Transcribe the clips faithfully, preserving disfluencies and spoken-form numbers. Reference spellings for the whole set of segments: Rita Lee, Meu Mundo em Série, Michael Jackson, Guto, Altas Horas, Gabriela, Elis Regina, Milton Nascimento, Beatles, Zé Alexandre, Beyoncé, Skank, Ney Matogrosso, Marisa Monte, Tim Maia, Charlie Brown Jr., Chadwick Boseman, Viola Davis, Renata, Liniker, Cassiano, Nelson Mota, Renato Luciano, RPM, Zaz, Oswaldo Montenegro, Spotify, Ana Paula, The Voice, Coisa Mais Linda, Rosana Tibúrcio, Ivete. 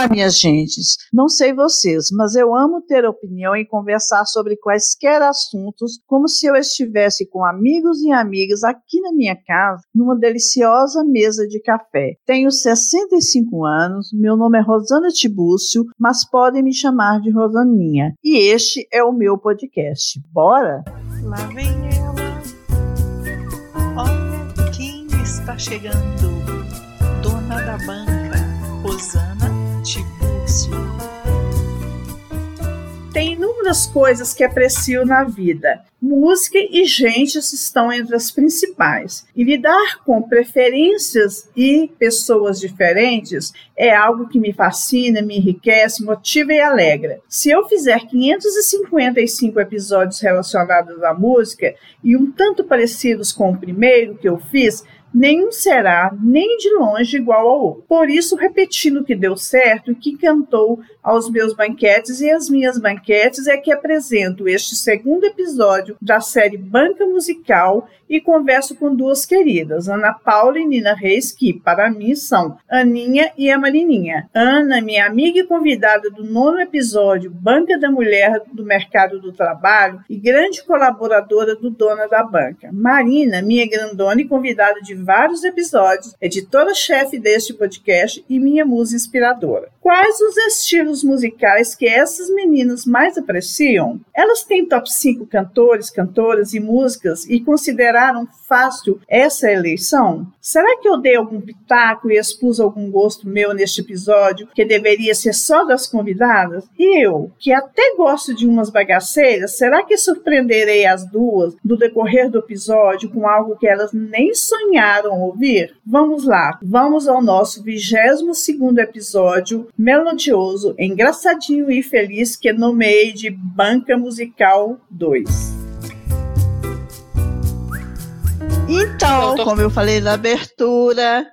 Ah, minhas gentes, não sei vocês, mas eu amo ter opinião e conversar sobre quaisquer assuntos como se eu estivesse com amigos e amigas aqui na minha casa, numa deliciosa mesa de café. Tenho sessenta e cinco anos, meu nome é Rosana Tibúrcio, mas podem me chamar de Rosaninha. E este é o meu podcast. Bora? Lá vem ela. Olha quem está chegando. Dona da banca, Rosana Tibúrcio. Tem inúmeras coisas que aprecio na vida. Música e gentes estão entre as principais. E lidar com preferências e pessoas diferentes é algo que me fascina, me enriquece, motiva e alegra. Se eu fizer quinhentos e cinquenta e cinco episódios relacionados à música e um tanto parecidos com o primeiro que eu fiz, nenhum será, nem de longe, igual ao outro. Por isso, repetindo o que deu certo e que encantou aos meus banquetes e às minhas banquetes, é que apresento este segundo episódio da série Banca Musical e converso com duas queridas, Ana Paula e Nina Reis, que, para mim, são Aninha e a Marininha. Ana, minha amiga e convidada do nono episódio Banca da Mulher do Mercado do Trabalho e grande colaboradora do Dona da Banca. Marina, minha grandona e convidada de vários episódios, editora-chefe deste podcast e minha musa inspiradora. Quais os estilos musicais que essas meninas mais apreciam? Elas têm top cinco cantores, cantoras e músicas e consideraram fácil essa eleição? Será que eu dei algum pitaco e expus algum gosto meu neste episódio que deveria ser só das convidadas? E eu, que até gosto de umas bagaceiras, será que surpreenderei as duas no decorrer do episódio com algo que elas nem sonharam ouvir? Vamos lá, vamos ao nosso vigésimo segundo episódio melodioso, engraçadinho e feliz que nomeei de Banca Musical dois. Então, como eu falei na abertura,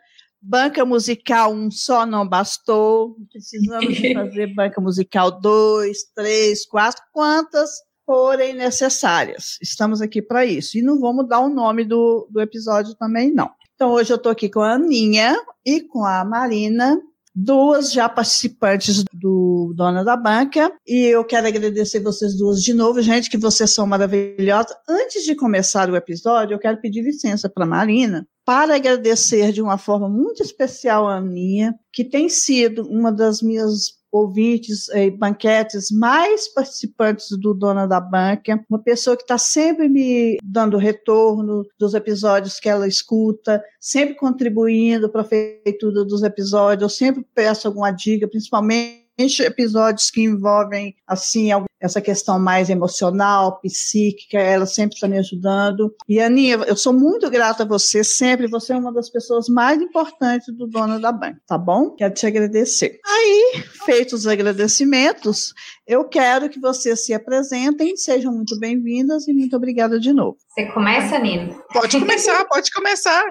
Banca Musical um só não bastou, precisamos de fazer Banca Musical dois, três, quatro, quantas forem necessárias. Estamos aqui para isso. E não vou mudar o nome do, do episódio também, não. Então, hoje eu estou aqui com a Aninha e com a Marina, duas já participantes do Dona da Banca. E eu quero agradecer vocês duas de novo, gente, que vocês são maravilhosas. Antes de começar o episódio, eu quero pedir licença para a Marina para agradecer de uma forma muito especial a Aninha, que tem sido uma das minhas ouvintes e eh, banquetes mais participantes do Dona da Banca, uma pessoa que está sempre me dando retorno dos episódios que ela escuta, sempre contribuindo para a feitura dos episódios. Eu sempre peço alguma dica, principalmente episódios que envolvem assim essa questão mais emocional, psíquica. Ela sempre está me ajudando. E, Aninha, eu sou muito grata a você sempre. Você é uma das pessoas mais importantes do Dona da Banca, tá bom? Quero te agradecer. Aí, feitos os agradecimentos, eu quero que vocês se apresentem, sejam muito bem-vindas e muito obrigada de novo. Você começa, Nina? Pode começar, pode começar.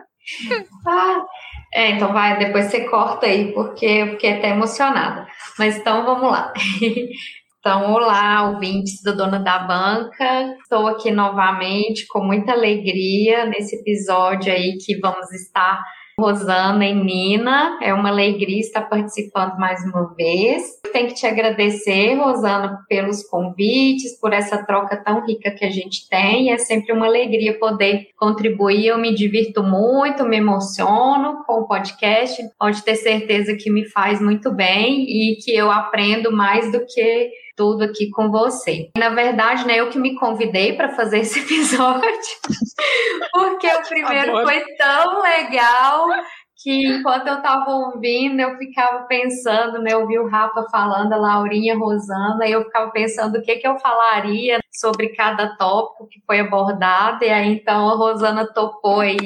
Ah, é, então vai, depois você corta aí, porque eu fiquei até emocionada. Mas então vamos lá. Então, olá, ouvintes do Dona da Banca. Estou aqui novamente com muita alegria nesse episódio aí que vamos estar Rosana e Nina. É uma alegria estar participando mais uma vez. Eu tenho que te agradecer, Rosana, pelos convites, por essa troca tão rica que a gente tem. É sempre uma alegria poder contribuir. Eu me divirto muito, me emociono com o podcast. Pode ter certeza que me faz muito bem e que eu aprendo mais do que tudo aqui com você. Na verdade, né, eu que me convidei para fazer esse episódio, porque o primeiro Adoro. Foi tão legal que enquanto eu estava ouvindo, eu ficava pensando, né, eu vi o Rafa falando, a Laurinha, a Rosana, e eu ficava pensando o que, que eu falaria sobre cada tópico que foi abordado, e aí então a Rosana topou aí,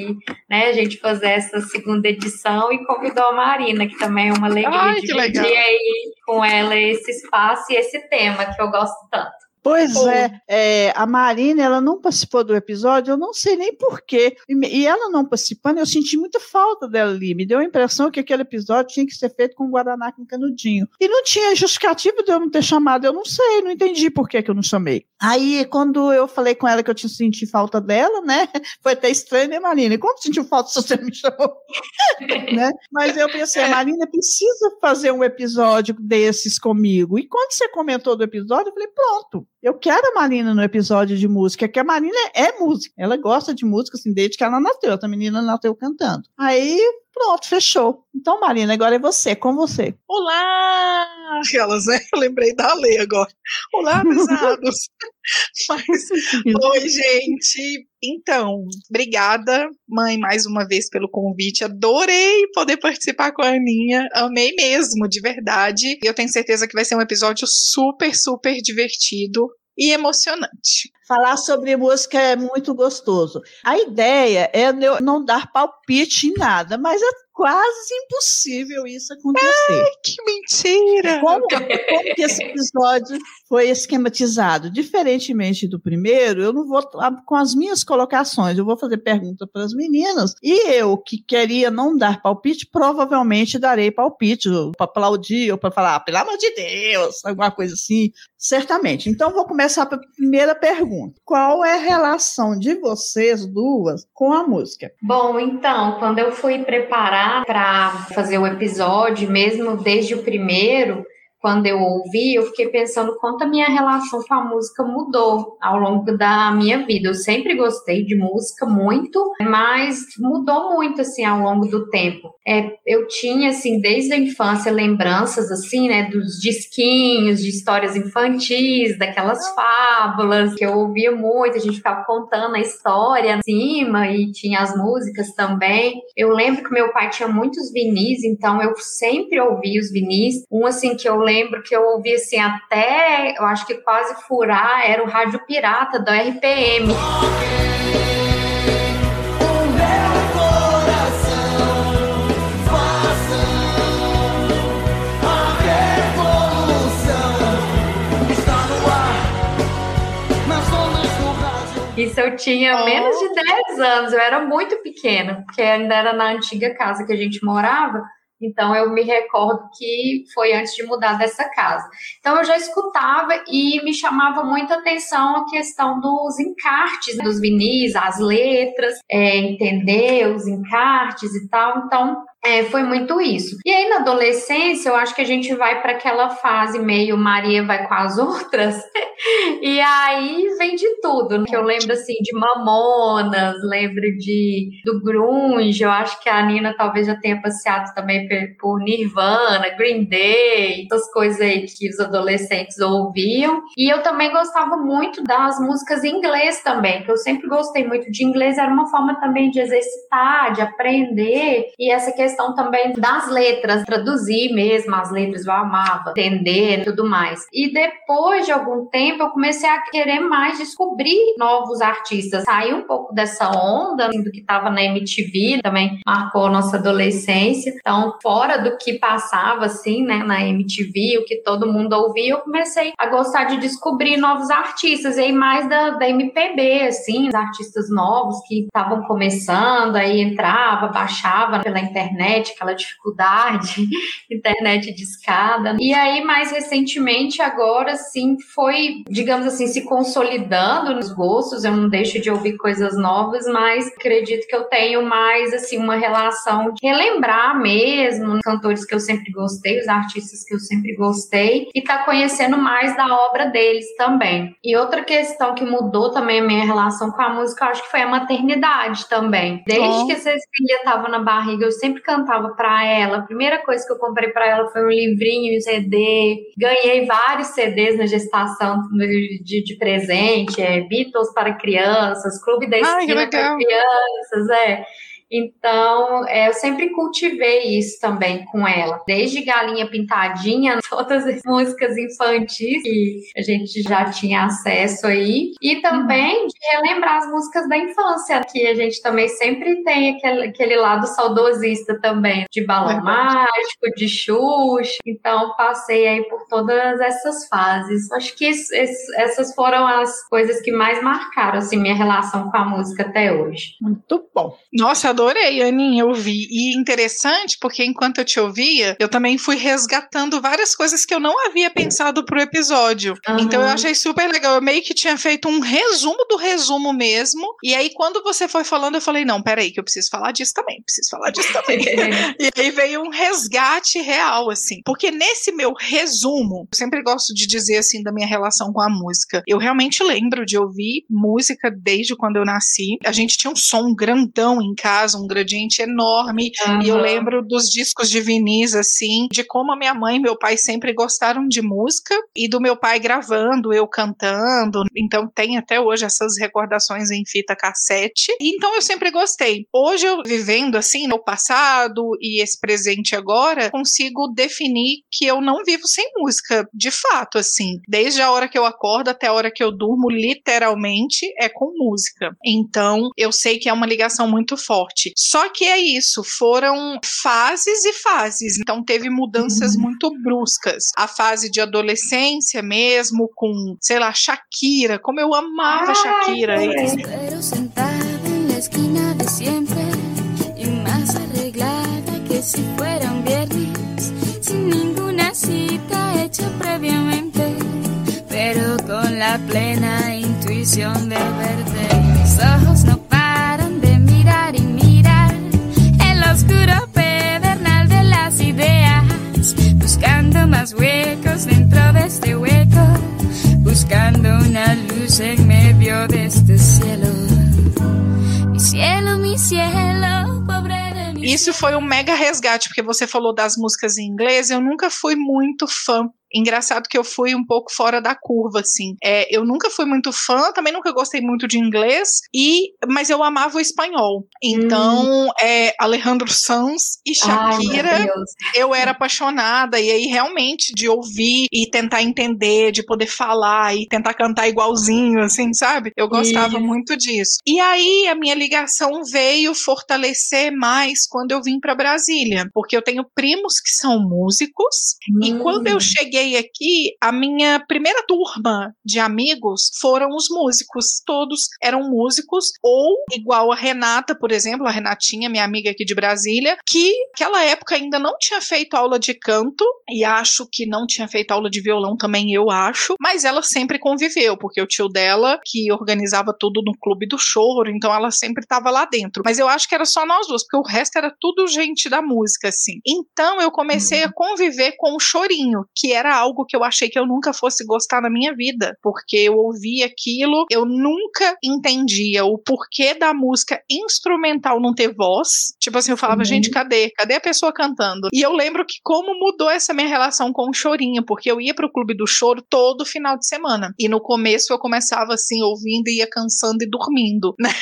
né, a gente fazer essa segunda edição e convidou a Marina, que também é uma alegria Ai, dividir aí com ela esse espaço e esse tema que eu gosto tanto. Pois é, é, a Marina, ela não participou do episódio, eu não sei nem porquê, e, e ela não participando, eu senti muita falta dela ali, me deu a impressão que aquele episódio tinha que ser feito com guaraná com canudinho, e não tinha justificativa de eu não ter chamado, eu não sei, não entendi por que que eu não chamei. Aí, quando eu falei com ela que eu tinha sentido falta dela, né, foi até estranho, né, Marina? Como sentiu falta se você me chamou? Né? Mas eu pensei, a Marina precisa fazer um episódio desses comigo, e quando você comentou do episódio, eu falei, pronto, eu quero a Marina no episódio de música, que a Marina é música, ela gosta de música assim, desde que ela nasceu, essa menina nasceu cantando. Aí, pronto, fechou. Então, Marina, agora é você, com você. Olá! Aquelas, né? Eu lembrei da lei agora. Olá, pesados! Mas, oi, gente! Então, obrigada, mãe, mais uma vez pelo convite. Adorei poder participar com a Aninha. Amei mesmo, de verdade. E eu tenho certeza que vai ser um episódio super, super divertido e emocionante. Falar sobre música é muito gostoso. A ideia é não dar palpite em nada, mas é quase impossível isso acontecer. Ai, que mentira! Como, como que esse episódio foi esquematizado? Diferentemente do primeiro, eu não vou, com as minhas colocações, eu vou fazer pergunta para as meninas, e eu, que queria não dar palpite, provavelmente darei palpite, para aplaudir, ou para falar, ah, pelo amor de Deus, alguma coisa assim, certamente. Então, vou começar pela primeira pergunta. Qual é a relação de vocês duas com a música? Bom, então, quando eu fui preparar para fazer o episódio, mesmo desde o primeiro, quando eu ouvi, eu fiquei pensando quanto a minha relação com a música mudou ao longo da minha vida. Eu sempre gostei de música muito, mas mudou muito, assim, ao longo do tempo. É, eu tinha, assim, desde a infância, lembranças, assim, né, dos disquinhos, de histórias infantis, daquelas fábulas que eu ouvia muito, a gente ficava contando a história em cima e tinha as músicas também. Eu lembro que meu pai tinha muitos vinis, então eu sempre ouvi os vinis. Um, assim, que eu lembro que eu ouvi assim até, eu acho que quase furar, era o Rádio Pirata da R P M. Isso eu tinha menos de dez anos, eu era muito pequena, porque ainda era na antiga casa que a gente morava. Então, eu me recordo que foi antes de mudar dessa casa. Então, eu já escutava e me chamava muita atenção a questão dos encartes, dos vinis, as letras, é, entender os encartes e tal. Então, é, foi muito isso. E aí, na adolescência, eu acho que a gente vai para aquela fase meio Maria vai com as outras. E aí vem de tudo, né? Eu lembro, assim, de Mamonas, lembro de, do grunge. Eu acho que a Nina talvez já tenha passeado também por Nirvana, Green Day, essas coisas aí que os adolescentes ouviam. E eu também gostava muito das músicas em inglês também, que eu sempre gostei muito de inglês. Era uma forma também de exercitar, de aprender. E essa questão questão também das letras, traduzir mesmo as letras, eu amava, entender e tudo mais. E depois de algum tempo, eu comecei a querer mais descobrir novos artistas, sair um pouco dessa onda, assim, do que estava na M T V, também marcou a nossa adolescência. Então, fora do que passava, assim, né, na M T V, o que todo mundo ouvia, eu comecei a gostar de descobrir novos artistas, e aí mais da, da M P B, assim, os artistas novos que estavam começando, aí entrava, baixava pela internet, Internet, aquela dificuldade, internet de escada. E aí, mais recentemente, agora sim, foi, digamos assim, se consolidando nos gostos. Eu não deixo de ouvir coisas novas, mas acredito que eu tenho mais, assim, uma relação de relembrar mesmo os cantores que eu sempre gostei, os artistas que eu sempre gostei, e tá conhecendo mais da obra deles também. E outra questão que mudou também a minha relação com a música, eu acho que foi a maternidade também. Desde é. que a Cecília tava na barriga, eu sempre cantava pra ela. A primeira coisa que eu comprei pra ela foi um livrinho, um C D. Ganhei vários C Ds na gestação de, de presente. É, Beatles para crianças, Clube da Esquina para crianças, é. Então, é, eu sempre cultivei isso também com ela. Desde Galinha Pintadinha, todas as músicas infantis que a gente já tinha acesso aí. E também de relembrar as músicas da infância, que a gente também sempre tem aquele, aquele lado saudosista também, de Balão Mágico, de Xuxa. Então, passei aí por todas essas fases. Acho que es, es, essas foram as coisas que mais marcaram, assim, minha relação com a música até hoje. Muito bom. Nossa, adorei, Aninha, eu vi. E interessante, porque enquanto eu te ouvia, eu também fui resgatando várias coisas que eu não havia pensado pro episódio. Uhum. Então eu achei super legal. Eu meio que tinha feito um resumo do resumo mesmo. E aí, quando você foi falando, eu falei, não, peraí, que eu preciso falar disso também. Preciso falar disso também. E aí veio um resgate real, assim. Porque nesse meu resumo, eu sempre gosto de dizer, assim, da minha relação com a música. Eu realmente lembro de ouvir música desde quando eu nasci. A gente tinha um som grandão em casa, um gradiente enorme, uhum. E eu lembro dos discos de vinis, assim, de como a minha mãe e meu pai sempre gostaram de música, e do meu pai gravando, eu cantando, então tem até hoje essas recordações em fita cassete, então eu sempre gostei. Hoje eu, vivendo assim, no passado e esse presente agora, consigo definir que eu não vivo sem música, de fato, assim, desde a hora que eu acordo até a hora que eu durmo, literalmente, é com música. Então, eu sei que é uma ligação muito forte. Só que é isso, foram fases e fases, então teve mudanças muito bruscas. A fase de adolescência mesmo, com, sei lá, Shakira, como eu amava ah, Shakira. É. Quero sentar na esquina de sempre, e mais arreglada que se fuera un viernes, sin ninguna cita hecha previamente, pero con la plena intuición de verte. Mis ojos no paran de mirar y oscuro pedernal de las ideas, buscando más huecos dentro de este hueco, buscando una luz en medio de este cielo. Mi cielo, mi cielo, pobre de mi cielo. Isso foi um mega resgate, porque você falou das músicas em inglês, eu nunca fui muito fã. Engraçado que eu fui um pouco fora da curva, assim. É, eu nunca fui muito fã, também nunca gostei muito de inglês, e, mas eu amava o espanhol. Então, hum. é, Alejandro Sanz e Shakira, ai, eu era apaixonada. E aí, realmente, de ouvir e tentar entender, de poder falar e tentar cantar igualzinho, assim, sabe? Eu gostava e... muito disso. E aí, a minha ligação veio fortalecer mais quando eu vim pra Brasília. Porque eu tenho primos que são músicos, hum. e quando eu cheguei aqui, a minha primeira turma de amigos foram os músicos, todos eram músicos, ou igual a Renata, por exemplo, a Renatinha, minha amiga aqui de Brasília, que naquela época ainda não tinha feito aula de canto, e acho que não tinha feito aula de violão também, eu acho, mas ela sempre conviveu, porque o tio dela que organizava tudo no Clube do Choro, então ela sempre estava lá dentro, mas eu acho que era só nós duas, porque o resto era tudo gente da música, assim. Então eu comecei a conviver com o chorinho, que era algo que eu achei que eu nunca fosse gostar na minha vida, porque eu ouvia aquilo, eu nunca entendia o porquê da música instrumental não ter voz, tipo assim, eu falava, uhum. gente, cadê? Cadê a pessoa cantando? E eu lembro que como mudou essa minha relação com o chorinho, porque eu ia pro Clube do Choro todo final de semana, e no começo eu começava assim, ouvindo e ia cansando e dormindo, né?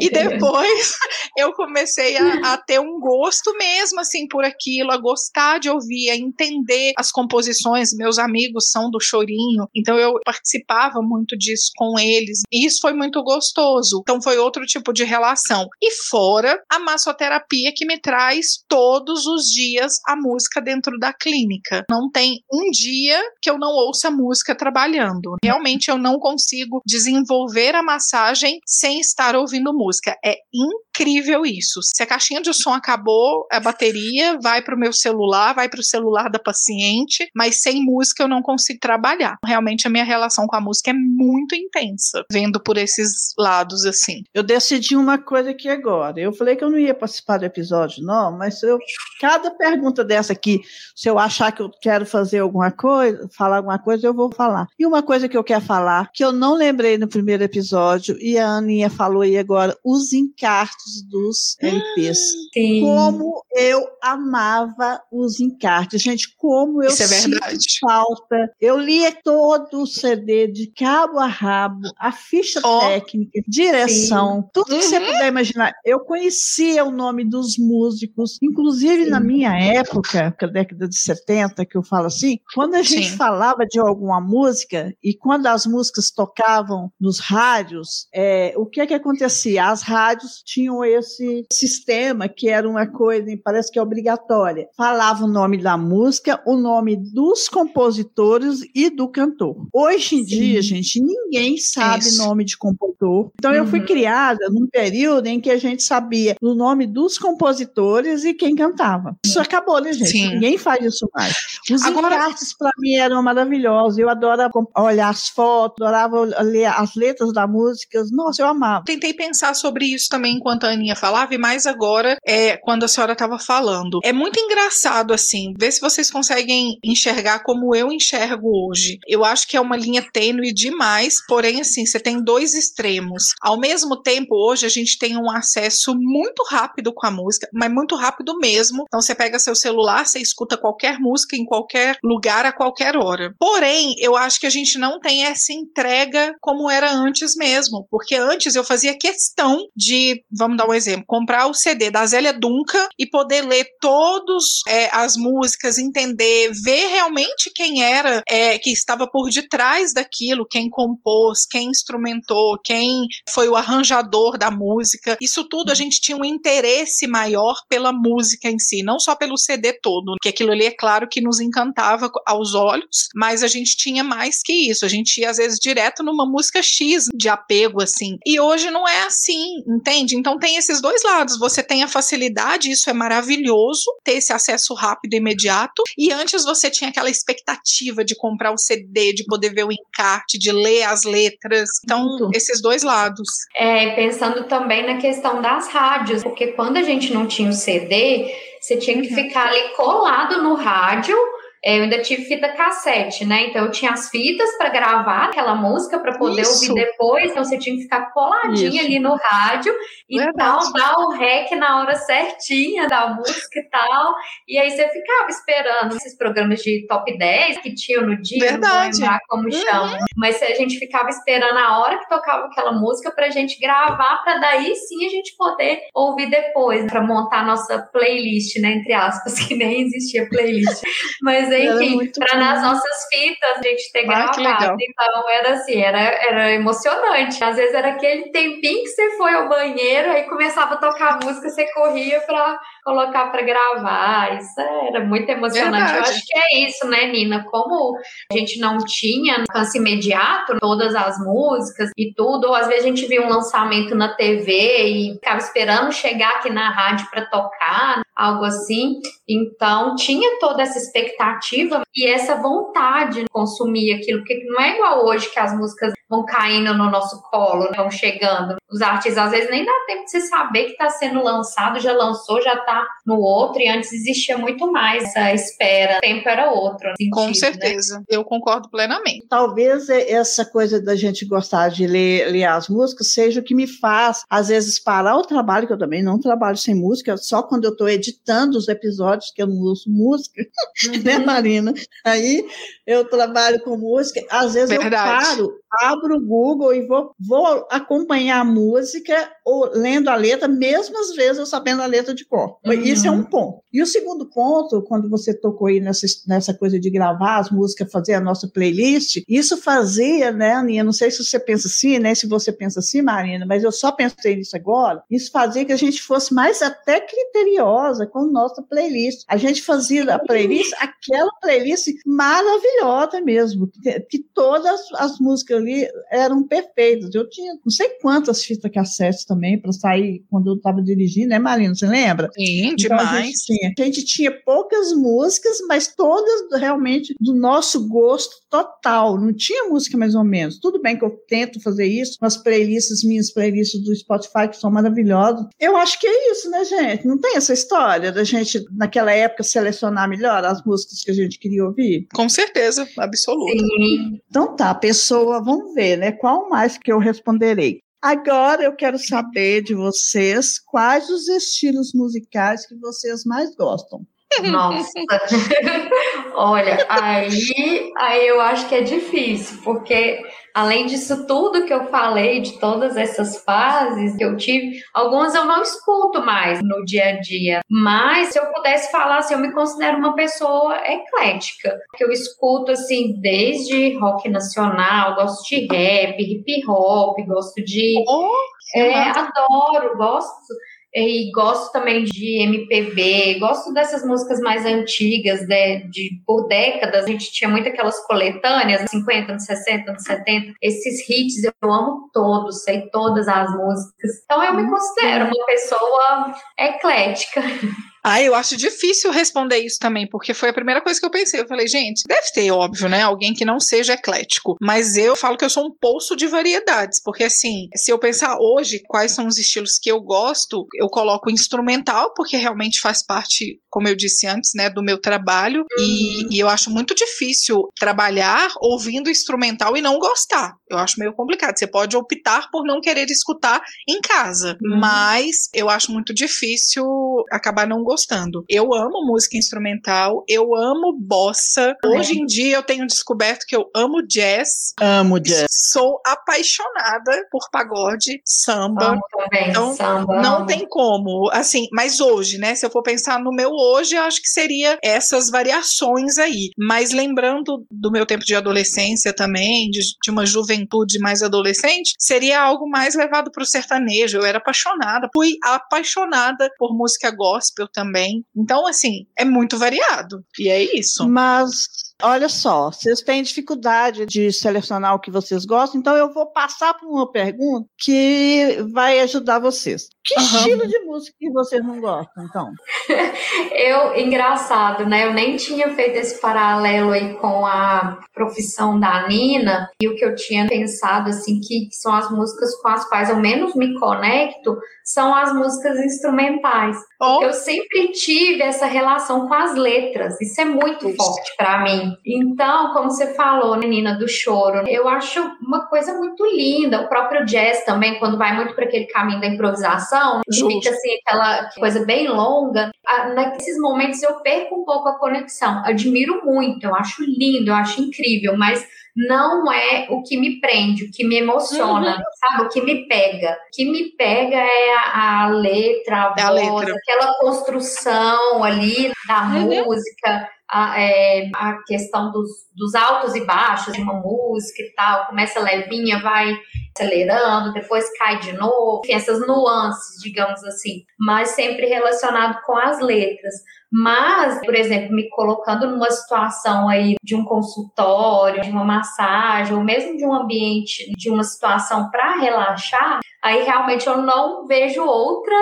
E depois eu comecei a, a ter um gosto mesmo, assim, por aquilo, a gostar de ouvir, a entender as composições. Meus amigos são do chorinho, então eu participava muito disso com eles, e isso foi muito gostoso. Então foi outro tipo de relação. E fora a massoterapia, que me traz todos os dias a música dentro da clínica. Não tem um dia que eu não ouça música trabalhando. Realmente eu não consigo desenvolver a massagem sem estar ouvindo música. É incrível isso. Se a caixinha de som acabou, a bateria vai pro meu celular, vai pro celular da paciente, mas sem música eu não consigo trabalhar. Realmente a minha relação com a música é muito intensa, vendo por esses lados, assim. Eu decidi uma coisa aqui agora. Eu falei que eu não ia participar do episódio, não, mas eu, cada pergunta dessa aqui, se eu achar que eu quero fazer alguma coisa, falar alguma coisa, eu vou falar. E uma coisa que eu quero falar, que eu não lembrei no primeiro episódio, e a Aninha falou aí agora, os encartes dos L Ps. Sim. Como eu amava os encartes. Gente, como eu... Isso é verdade. falta. Eu lia todo o C D de cabo a rabo, a ficha oh. técnica, direção, Sim. tudo uhum. que você puder imaginar. Eu conhecia o nome dos músicos, inclusive Sim. na minha época, na década de setenta, que eu falo assim, quando a gente Sim. falava de alguma música e quando as músicas tocavam nos rádios, é, o que é que acontecia? As rádios tinham esse sistema que era uma coisa, parece que é obrigatória. Falava o nome da música, o nome dos compositores e do cantor. Hoje em Sim. dia, gente, ninguém sabe Isso. nome de compositor. Então, uhum. eu fui criada num período em que a gente sabia o nome dos compositores e quem cantava. Isso acabou, né, gente? Sim. Ninguém faz isso mais. Os Agora... encartes, para mim, eram maravilhosos. Eu adorava olhar as fotos, adorava ler as letras da música. Nossa, eu amava. Tentei pensar sobre isso também enquanto a Aninha falava, e mais agora, é, quando a senhora estava falando. É muito engraçado, assim, ver se vocês conseguem enxergar como eu enxergo hoje. Eu acho que é uma linha tênue demais, porém, assim, você tem dois extremos. Ao mesmo tempo, hoje, a gente tem um acesso muito rápido com a música, mas muito rápido mesmo. Então, você pega seu celular, você escuta qualquer música em qualquer lugar, a qualquer hora. Porém, eu acho que a gente não tem essa entrega como era antes mesmo, porque antes eu fazia questão de, vamos dar um exemplo, comprar o C D da Zélia Dunca e poder ler todas é, as músicas, entender, ver realmente quem era, é, que estava por detrás daquilo, quem compôs, quem instrumentou, quem foi o arranjador da música. Isso tudo a gente tinha um interesse maior pela música em si, não só pelo C D todo, que aquilo ali é claro que nos encantava aos olhos, mas a gente tinha mais que isso, a gente ia às vezes direto numa música X de apego, assim, e hoje não é assim, entende? Então tem esses dois lados, você tem a facilidade, isso é maravilhoso, ter esse acesso rápido e imediato, e antes você tinha aquela expectativa de comprar o C D, de poder ver o encarte, de ler as letras, então Muito. esses dois lados. É, pensando também na questão das rádios, porque quando a gente não tinha o C D, você tinha que ficar ali colado no rádio. Eu ainda tive fita cassete, né? Então eu tinha as fitas para gravar aquela música para poder Isso. ouvir depois. Então você tinha que ficar coladinha Isso. ali no rádio e Verdade. tal, dar o rec na hora certinha da música e tal. E aí você ficava esperando esses programas de top dez que tinham no dia, Verdade. não vou lembrar como uhum. chama. Mas a gente ficava esperando a hora que tocava aquela música pra gente gravar, para daí sim a gente poder ouvir depois, para montar nossa playlist, né? Entre aspas, que nem existia playlist. Mas enfim, para nas nossas fitas a gente ter ah, gravado, então era assim, era, era emocionante, às vezes era aquele tempinho que você foi ao banheiro, aí começava a tocar a música, você corria para colocar para gravar, isso era muito emocionante. Verdade. Eu acho que é isso, né, Nina, como a gente não tinha alcance imediato todas as músicas e tudo, ou às vezes a gente via um lançamento na T V e ficava esperando chegar aqui na rádio para tocar, algo assim, então tinha toda essa expectativa e essa vontade de consumir aquilo, porque não é igual hoje que as músicas vão caindo no nosso colo, né? Vão chegando. Os artistas, às vezes, nem dá tempo de você saber que está sendo lançado, já lançou, já está no outro, e antes existia muito mais essa espera. O tempo era outro. Sentido, Com certeza. Né? Eu concordo plenamente. Talvez essa coisa da gente gostar de ler, ler as músicas seja o que me faz, às vezes, parar o trabalho, que eu também não trabalho sem música, só quando eu estou editando os episódios, que eu não ouço música, uhum. né, Marina? Aí eu trabalho com música, às vezes Verdade. eu paro, abro o Google e vou, vou acompanhar a música ou lendo a letra, mesmo às vezes eu sabendo a letra de cor. Uhum. Isso é um ponto. E o segundo ponto, quando você tocou aí nessa, nessa coisa de gravar as músicas, fazer a nossa playlist, isso fazia, né, Aninha? Não sei se você pensa assim, né? Se você pensa assim, Marina, mas eu só pensei nisso agora. Isso fazia que a gente fosse mais até criteriosa com nossa playlist. A gente fazia a playlist, aquela playlist maravilhosa mesmo, que todas as músicas ali eram perfeitas. Eu tinha não sei quantas fitas cassete também para sair quando eu estava dirigindo, né, Marina? Você lembra? Sim, então, demais. A gente, tinha, a gente tinha poucas músicas, mas todas realmente do nosso gosto total. Não tinha música mais ou menos. Tudo bem que eu tento fazer isso com as playlists, minhas playlists do Spotify, que são maravilhosas. Eu acho que é isso, né, gente? Não tem essa história da gente, naquela época, selecionar melhor as músicas que a gente queria ouvir? Com certeza, absoluta. Sim. Então tá, pessoa, vamos ver, né? Qual mais que eu responderei? Agora eu quero saber de vocês quais os estilos musicais que vocês mais gostam. Nossa, olha, aí, aí eu acho que é difícil, porque além disso tudo que eu falei, de todas essas fases que eu tive, algumas eu não escuto mais no dia a dia, mas se eu pudesse falar, assim, eu me considero uma pessoa eclética, que eu escuto assim, desde rock nacional, gosto de rap, hip hop, gosto de... Oh, é, adoro, gosto... E gosto também de M P B, gosto dessas músicas mais antigas, né, de, por décadas. A gente tinha muito aquelas coletâneas, cinquenta, anos sessenta, anos setenta. Esses hits eu amo todos, sei todas as músicas. Então eu me considero uma pessoa eclética. Ah, eu acho difícil responder isso também, porque foi a primeira coisa que eu pensei. Eu falei, gente, deve ter, óbvio, né? Alguém que não seja eclético. Mas eu falo que eu sou um poço de variedades, porque assim, se eu pensar hoje quais são os estilos que eu gosto, eu coloco instrumental, porque realmente faz parte, como eu disse antes, né, do meu trabalho. E, e eu acho muito difícil trabalhar ouvindo instrumental e não gostar. Eu acho meio complicado. Você pode optar por não querer escutar em casa, uhum. mas eu acho muito difícil acabar não gostando. Gostando. Eu amo música instrumental, eu amo bossa. Hoje em dia eu tenho descoberto que eu amo jazz. Amo jazz. Sou apaixonada por pagode, samba. Amo também, então, samba. Não tem como. Assim, mas hoje, né? Se eu for pensar no meu hoje, eu acho que seria essas variações aí. Mas lembrando do meu tempo de adolescência também, de, de uma juventude mais adolescente, seria algo mais levado para o sertanejo. Eu era apaixonada, fui apaixonada por música gospel também. Também. Então, assim, é muito variado. E é isso. Mas, olha só, vocês têm dificuldade de selecionar o que vocês gostam, então eu vou passar por uma pergunta que vai ajudar vocês. Que uhum. estilo de música que vocês não gostam, então? Eu, engraçado, né? Eu nem tinha feito esse paralelo aí com a profissão da Nina, e o que eu tinha pensado, assim, que são as músicas com as quais eu menos me conecto, são as músicas instrumentais. Oh. Eu sempre tive essa relação com as letras, isso é muito isso. forte pra mim. Então, como você falou, Nina, do choro, eu acho uma coisa muito linda. O próprio jazz também, quando vai muito para aquele caminho da improvisação, fica assim aquela coisa bem longa. Ah, nesses momentos eu perco um pouco a conexão. Admiro muito, eu acho lindo, eu acho incrível, mas não é o que me prende, o que me emociona, uhum. sabe? O que me pega. O que me pega é a, a letra, a é voz, a letra. Aquela construção ali da uhum. música. A, é, a questão dos, dos altos e baixos de uma música e tal, começa levinha, vai acelerando, depois cai de novo, tem essas nuances, digamos assim, mas sempre relacionado com as letras. Mas, por exemplo, me colocando numa situação aí de um consultório, de uma massagem, ou mesmo de um ambiente, de uma situação para relaxar, aí realmente eu não vejo outra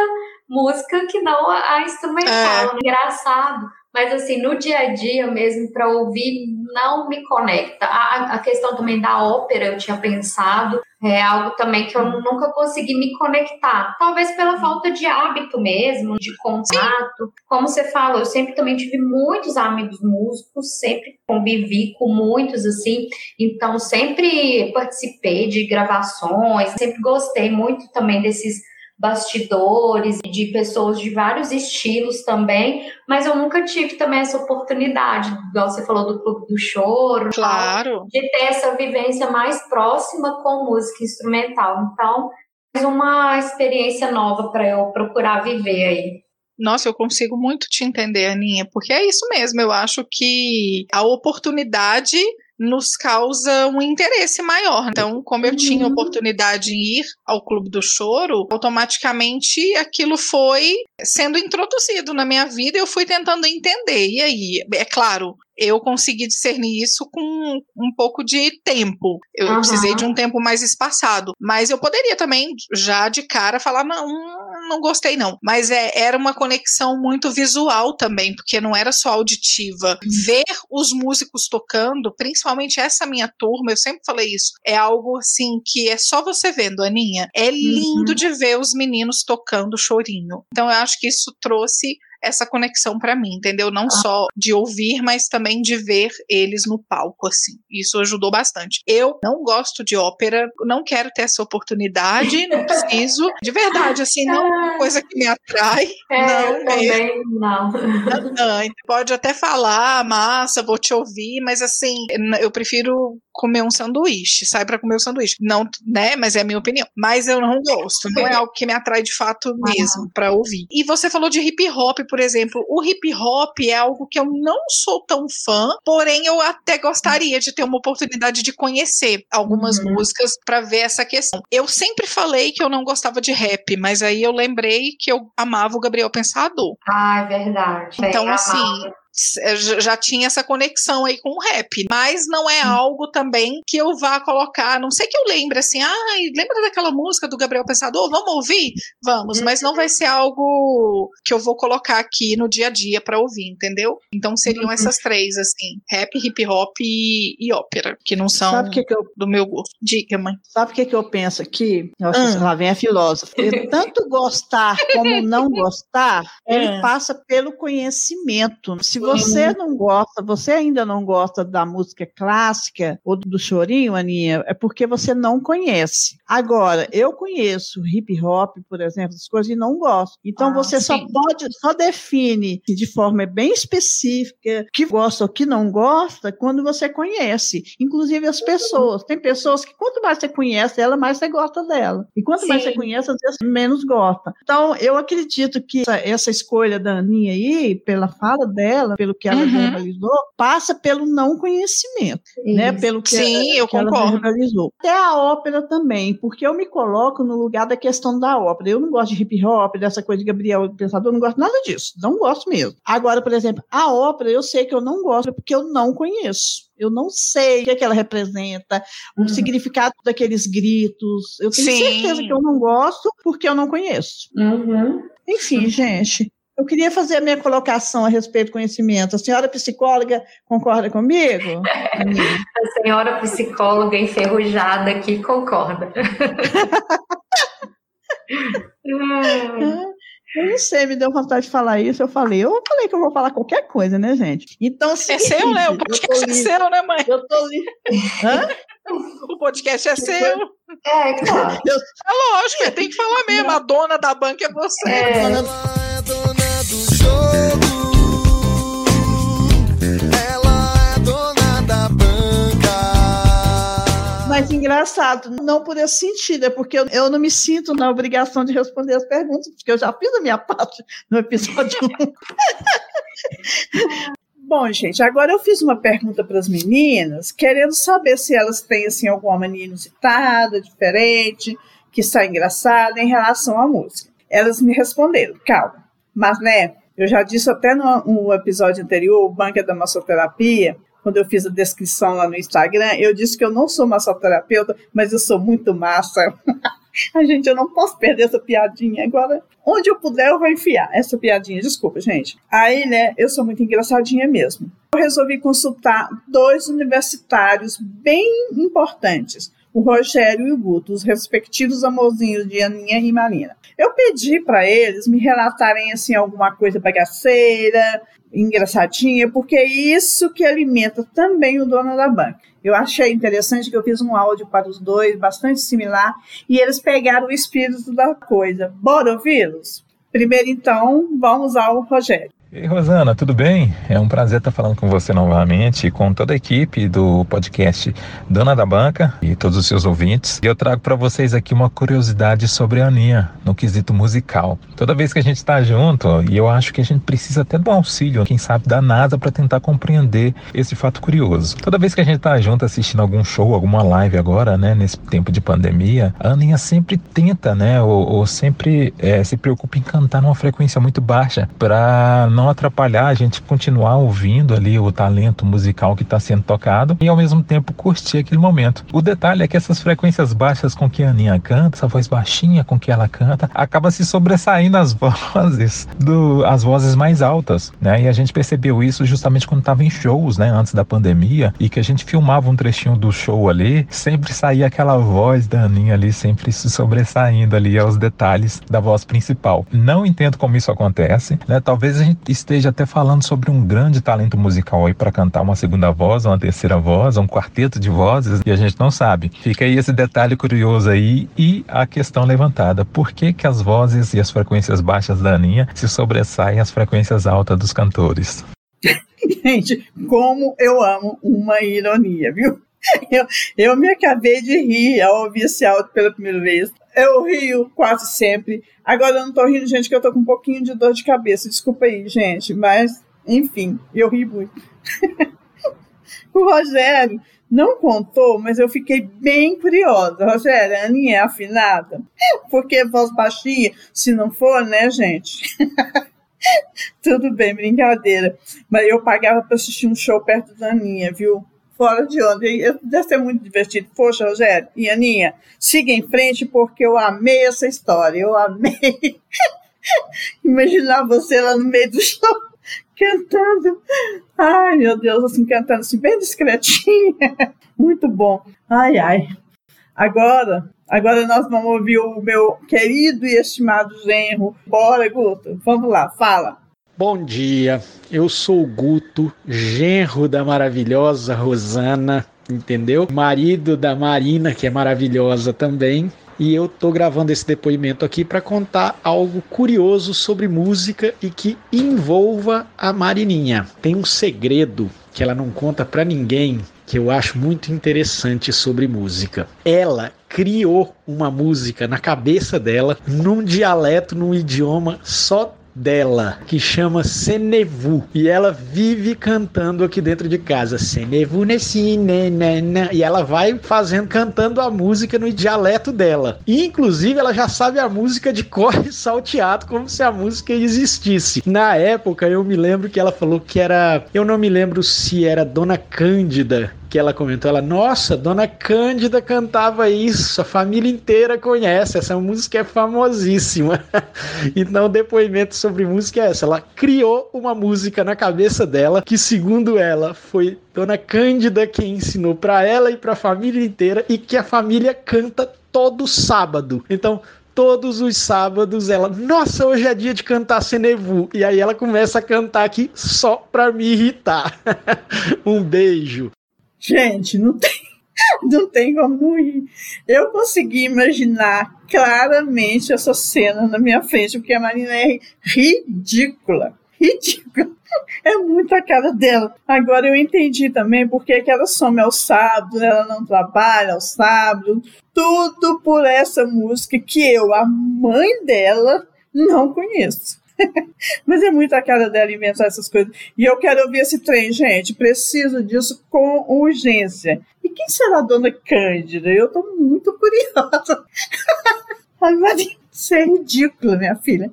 música que não a instrumental. É. Engraçado. Mas, assim, no dia a dia mesmo, para ouvir, não me conecta. A, a questão também da ópera, eu tinha pensado, é algo também que eu nunca consegui me conectar. Talvez pela falta de hábito mesmo, de contato. Como você falou, eu sempre também tive muitos amigos músicos, sempre convivi com muitos, assim. Então, sempre participei de gravações, sempre gostei muito também desses... bastidores, de pessoas de vários estilos também, mas eu nunca tive também essa oportunidade, igual você falou do Clube do Choro, claro. De ter essa vivência mais próxima com música instrumental. Então, mais uma experiência nova para eu procurar viver aí. Nossa, eu consigo muito te entender, Aninha, porque é isso mesmo, eu acho que a oportunidade... nos causa um interesse maior. Então, como eu uhum. tinha oportunidade em ir ao Clube do Choro, automaticamente aquilo foi sendo introduzido na minha vida e eu fui tentando entender. E aí, é claro, eu consegui discernir isso com um pouco de tempo. Eu uhum. precisei de um tempo mais espaçado. Mas eu poderia também, já de cara, falar, não, não gostei não. Mas é, era uma conexão muito visual também, porque não era só auditiva. Ver os músicos tocando, principalmente essa minha turma, eu sempre falei isso, é algo assim que é só você vendo, Aninha. É lindo uhum. de ver os meninos tocando chorinho. Então eu acho que isso trouxe essa conexão pra mim, entendeu? Não só de ouvir, mas também de ver eles no palco, assim. Isso ajudou bastante. Eu não gosto de ópera, não quero ter essa oportunidade, não preciso. De verdade, assim, não é uma coisa que me atrai. É, não, eu também não. Não, não. Pode até falar, massa, vou te ouvir, mas assim, eu prefiro comer um sanduíche, sai pra comer um sanduíche. Não, né? Mas é a minha opinião. Mas eu não gosto, não é algo que me atrai de fato mesmo, ah, pra ouvir. E você falou de hip hop, por exemplo. O hip hop é algo que eu não sou tão fã, porém eu até gostaria de ter uma oportunidade de conhecer algumas uhum. músicas pra ver essa questão. Eu sempre falei que eu não gostava de rap, mas aí eu lembrei que eu amava o Gabriel Pensador. Ah, é verdade. Então, bem, assim... amava. Já tinha essa conexão aí com o rap, mas não é algo também que eu vá colocar, não sei que eu lembre assim, ah, lembra daquela música do Gabriel Pensador? Vamos ouvir? Vamos, mas não vai ser algo que eu vou colocar aqui no dia a dia pra ouvir, entendeu? Então seriam essas três, assim, rap, hip hop e, e ópera, que não são Sabe que que eu... do meu gosto. Dica, mãe. Sabe o que, que eu penso aqui? Nossa, hum. lá vem a filósofa. Eu tanto gostar como não gostar, é. ele passa pelo conhecimento. Se Se você não gosta, você ainda não gosta da música clássica ou do chorinho, Aninha, é porque você não conhece. Agora, eu conheço hip hop, por exemplo, essas coisas, e não gosto. Então, ah, você sim. só pode, só define de forma bem específica que gosta ou que não gosta quando você conhece. Inclusive as pessoas. Tem pessoas que quanto mais você conhece ela, mais você gosta dela. E quanto sim. mais você conhece, às vezes menos gosta. Então, eu acredito que essa, essa escolha da Aninha aí, pela fala dela, pelo que ela uhum. generalizou, passa pelo não conhecimento, Isso. né? Pelo que, Sim, ela, eu que ela generalizou. Até a ópera também, porque eu me coloco no lugar da questão da ópera. Eu não gosto de hip hop, dessa coisa de Gabriel Pensador, eu não gosto nada disso, não gosto mesmo. Agora, por exemplo, a ópera eu sei que eu não gosto porque eu não conheço. Eu não sei o que, é que ela representa, uhum. o significado daqueles gritos. Eu tenho Sim. certeza que eu não gosto porque eu não conheço. Uhum. Enfim, gente... Eu queria fazer a minha colocação a respeito do conhecimento. A senhora psicóloga concorda comigo? A senhora psicóloga enferrujada aqui concorda. hum. Eu não sei, me deu vontade de falar isso, eu falei, eu falei que eu vou falar qualquer coisa, né, gente? Então, assim, é seu, né? O podcast é seu, né, mãe? Eu tô li... Hã? O podcast é eu seu. Tô... É, claro. Eu... É lógico, tem que falar mesmo, não. A dona da banca é você. É. É a dona... do jogo, ela é dona da banca. Mas engraçado, não por esse sentido, é porque eu, eu não me sinto na obrigação de responder as perguntas, porque eu já fiz a minha parte no episódio um. Bom, gente, agora eu fiz uma pergunta para as meninas, querendo saber se elas têm assim, alguma mania inusitada, diferente, que está engraçada em relação à música. Elas me responderam, calma. Mas, né, eu já disse até no, no episódio anterior, o Banca da Massoterapia, quando eu fiz a descrição lá no Instagram, eu disse que eu não sou massoterapeuta, mas eu sou muito massa. Ai, gente, eu não posso perder essa piadinha agora. Onde eu puder, eu vou enfiar essa piadinha, desculpa, gente. Aí, né, eu sou muito engraçadinha mesmo. Eu resolvi consultar dois universitários bem importantes, o Rogério e o Guto, os respectivos amorzinhos de Aninha e Marina. Eu pedi para eles me relatarem assim, alguma coisa bagaceira, engraçadinha, porque é isso que alimenta também o dono da banca. Eu achei interessante que eu fiz um áudio para os dois, bastante similar, e eles pegaram o espírito da coisa. Bora ouvi-los? Primeiro, então, vamos ao Rogério. Ei, Rosana, tudo bem? É um prazer estar falando com você novamente, com toda a equipe do podcast Dona da Banca e todos os seus ouvintes. E eu trago para vocês aqui uma curiosidade sobre a Aninha, no quesito musical. Toda vez que a gente está junto, e eu acho que a gente precisa até do auxílio, quem sabe, da NASA, para tentar compreender esse fato curioso. Toda vez que a gente está junto assistindo algum show, alguma live agora, né, nesse tempo de pandemia, a Aninha sempre tenta, né, ou, ou sempre é, se preocupa em cantar numa frequência muito baixa para não atrapalhar, a gente continuar ouvindo ali o talento musical que está sendo tocado e ao mesmo tempo curtir aquele momento. O detalhe é que essas frequências baixas com que a Aninha canta, essa voz baixinha com que ela canta, acaba se sobressaindo as vozes, do, as vozes mais altas, né? E a gente percebeu isso justamente quando estava em shows, né? Antes da pandemia, e que a gente filmava um trechinho do show ali, sempre saía aquela voz da Aninha ali, sempre se sobressaindo ali aos detalhes da voz principal. Não entendo como isso acontece, né? Talvez a gente esteja até falando sobre um grande talento musical aí para cantar uma segunda voz, uma terceira voz, um quarteto de vozes, e a gente não sabe. Fica aí esse detalhe curioso aí e a questão levantada. Por que que as vozes e as frequências baixas da Aninha se sobressaem às frequências altas dos cantores? Gente, como eu amo uma ironia, viu? Eu, eu me acabei de rir ao ouvir esse áudio pela primeira vez. Eu rio quase sempre. Agora eu não tô rindo, gente, que eu tô com um pouquinho de dor de cabeça. Desculpa aí, gente, mas, enfim, eu ri muito. O Rogério não contou, mas eu fiquei bem curiosa. Rogério, a Aninha é afinada? Porque voz baixinha, se não for, né, gente? Tudo bem, brincadeira. Mas eu pagava pra assistir um show perto da Aninha, viu? Fora de onda. Deve ser muito divertido. Poxa, Rogério e Aninha, siga em frente, porque eu amei essa história. Eu amei. Imaginar você lá no meio do show, cantando. Ai, meu Deus, assim, cantando assim, bem discretinha. Muito bom. Ai, ai. Agora, agora nós vamos ouvir o meu querido e estimado genro. Bora, Guto. Vamos lá, fala. Bom dia, eu sou o Guto, genro da maravilhosa Rosana, entendeu? Marido da Marina, que é maravilhosa também. E eu tô gravando esse depoimento aqui para contar algo curioso sobre música e que envolva a Marininha. Tem um segredo que ela não conta para ninguém, que eu acho muito interessante sobre música. Ela criou uma música na cabeça dela, num dialeto, num idioma só dela, que chama Senevu, e ela vive cantando aqui dentro de casa, Senevu nesse nenena, e ela vai fazendo, cantando a música no dialeto dela, e, inclusive ela já sabe a música de cor e salteado, como se a música existisse. Na época eu me lembro que ela falou que era, eu não me lembro se era Dona Cândida, que ela comentou, ela, nossa, Dona Cândida cantava isso, a família inteira conhece, essa música é famosíssima. Então o depoimento sobre música é essa, ela criou uma música na cabeça dela, que segundo ela, foi Dona Cândida quem ensinou para ela e para a família inteira, e que a família canta todo sábado. Então, todos os sábados ela, nossa, hoje é dia de cantar Senevu, e aí ela começa a cantar aqui só para me irritar. Um beijo. Gente, não tem, não tem como não ir. Eu consegui imaginar claramente essa cena na minha frente, porque a Marina é ridícula. Ridícula. É muito a cara dela. Agora eu entendi também porque é que ela some aos sábados, ela não trabalha aos sábados. Tudo por essa música que eu, a mãe dela, não conheço. Mas é muito a cara dela inventar essas coisas. E eu quero ouvir esse trem, gente. Preciso disso com urgência. E quem será a Dona Cândida? Eu tô muito curiosa. Ai, Maria, isso é ridículo, minha filha.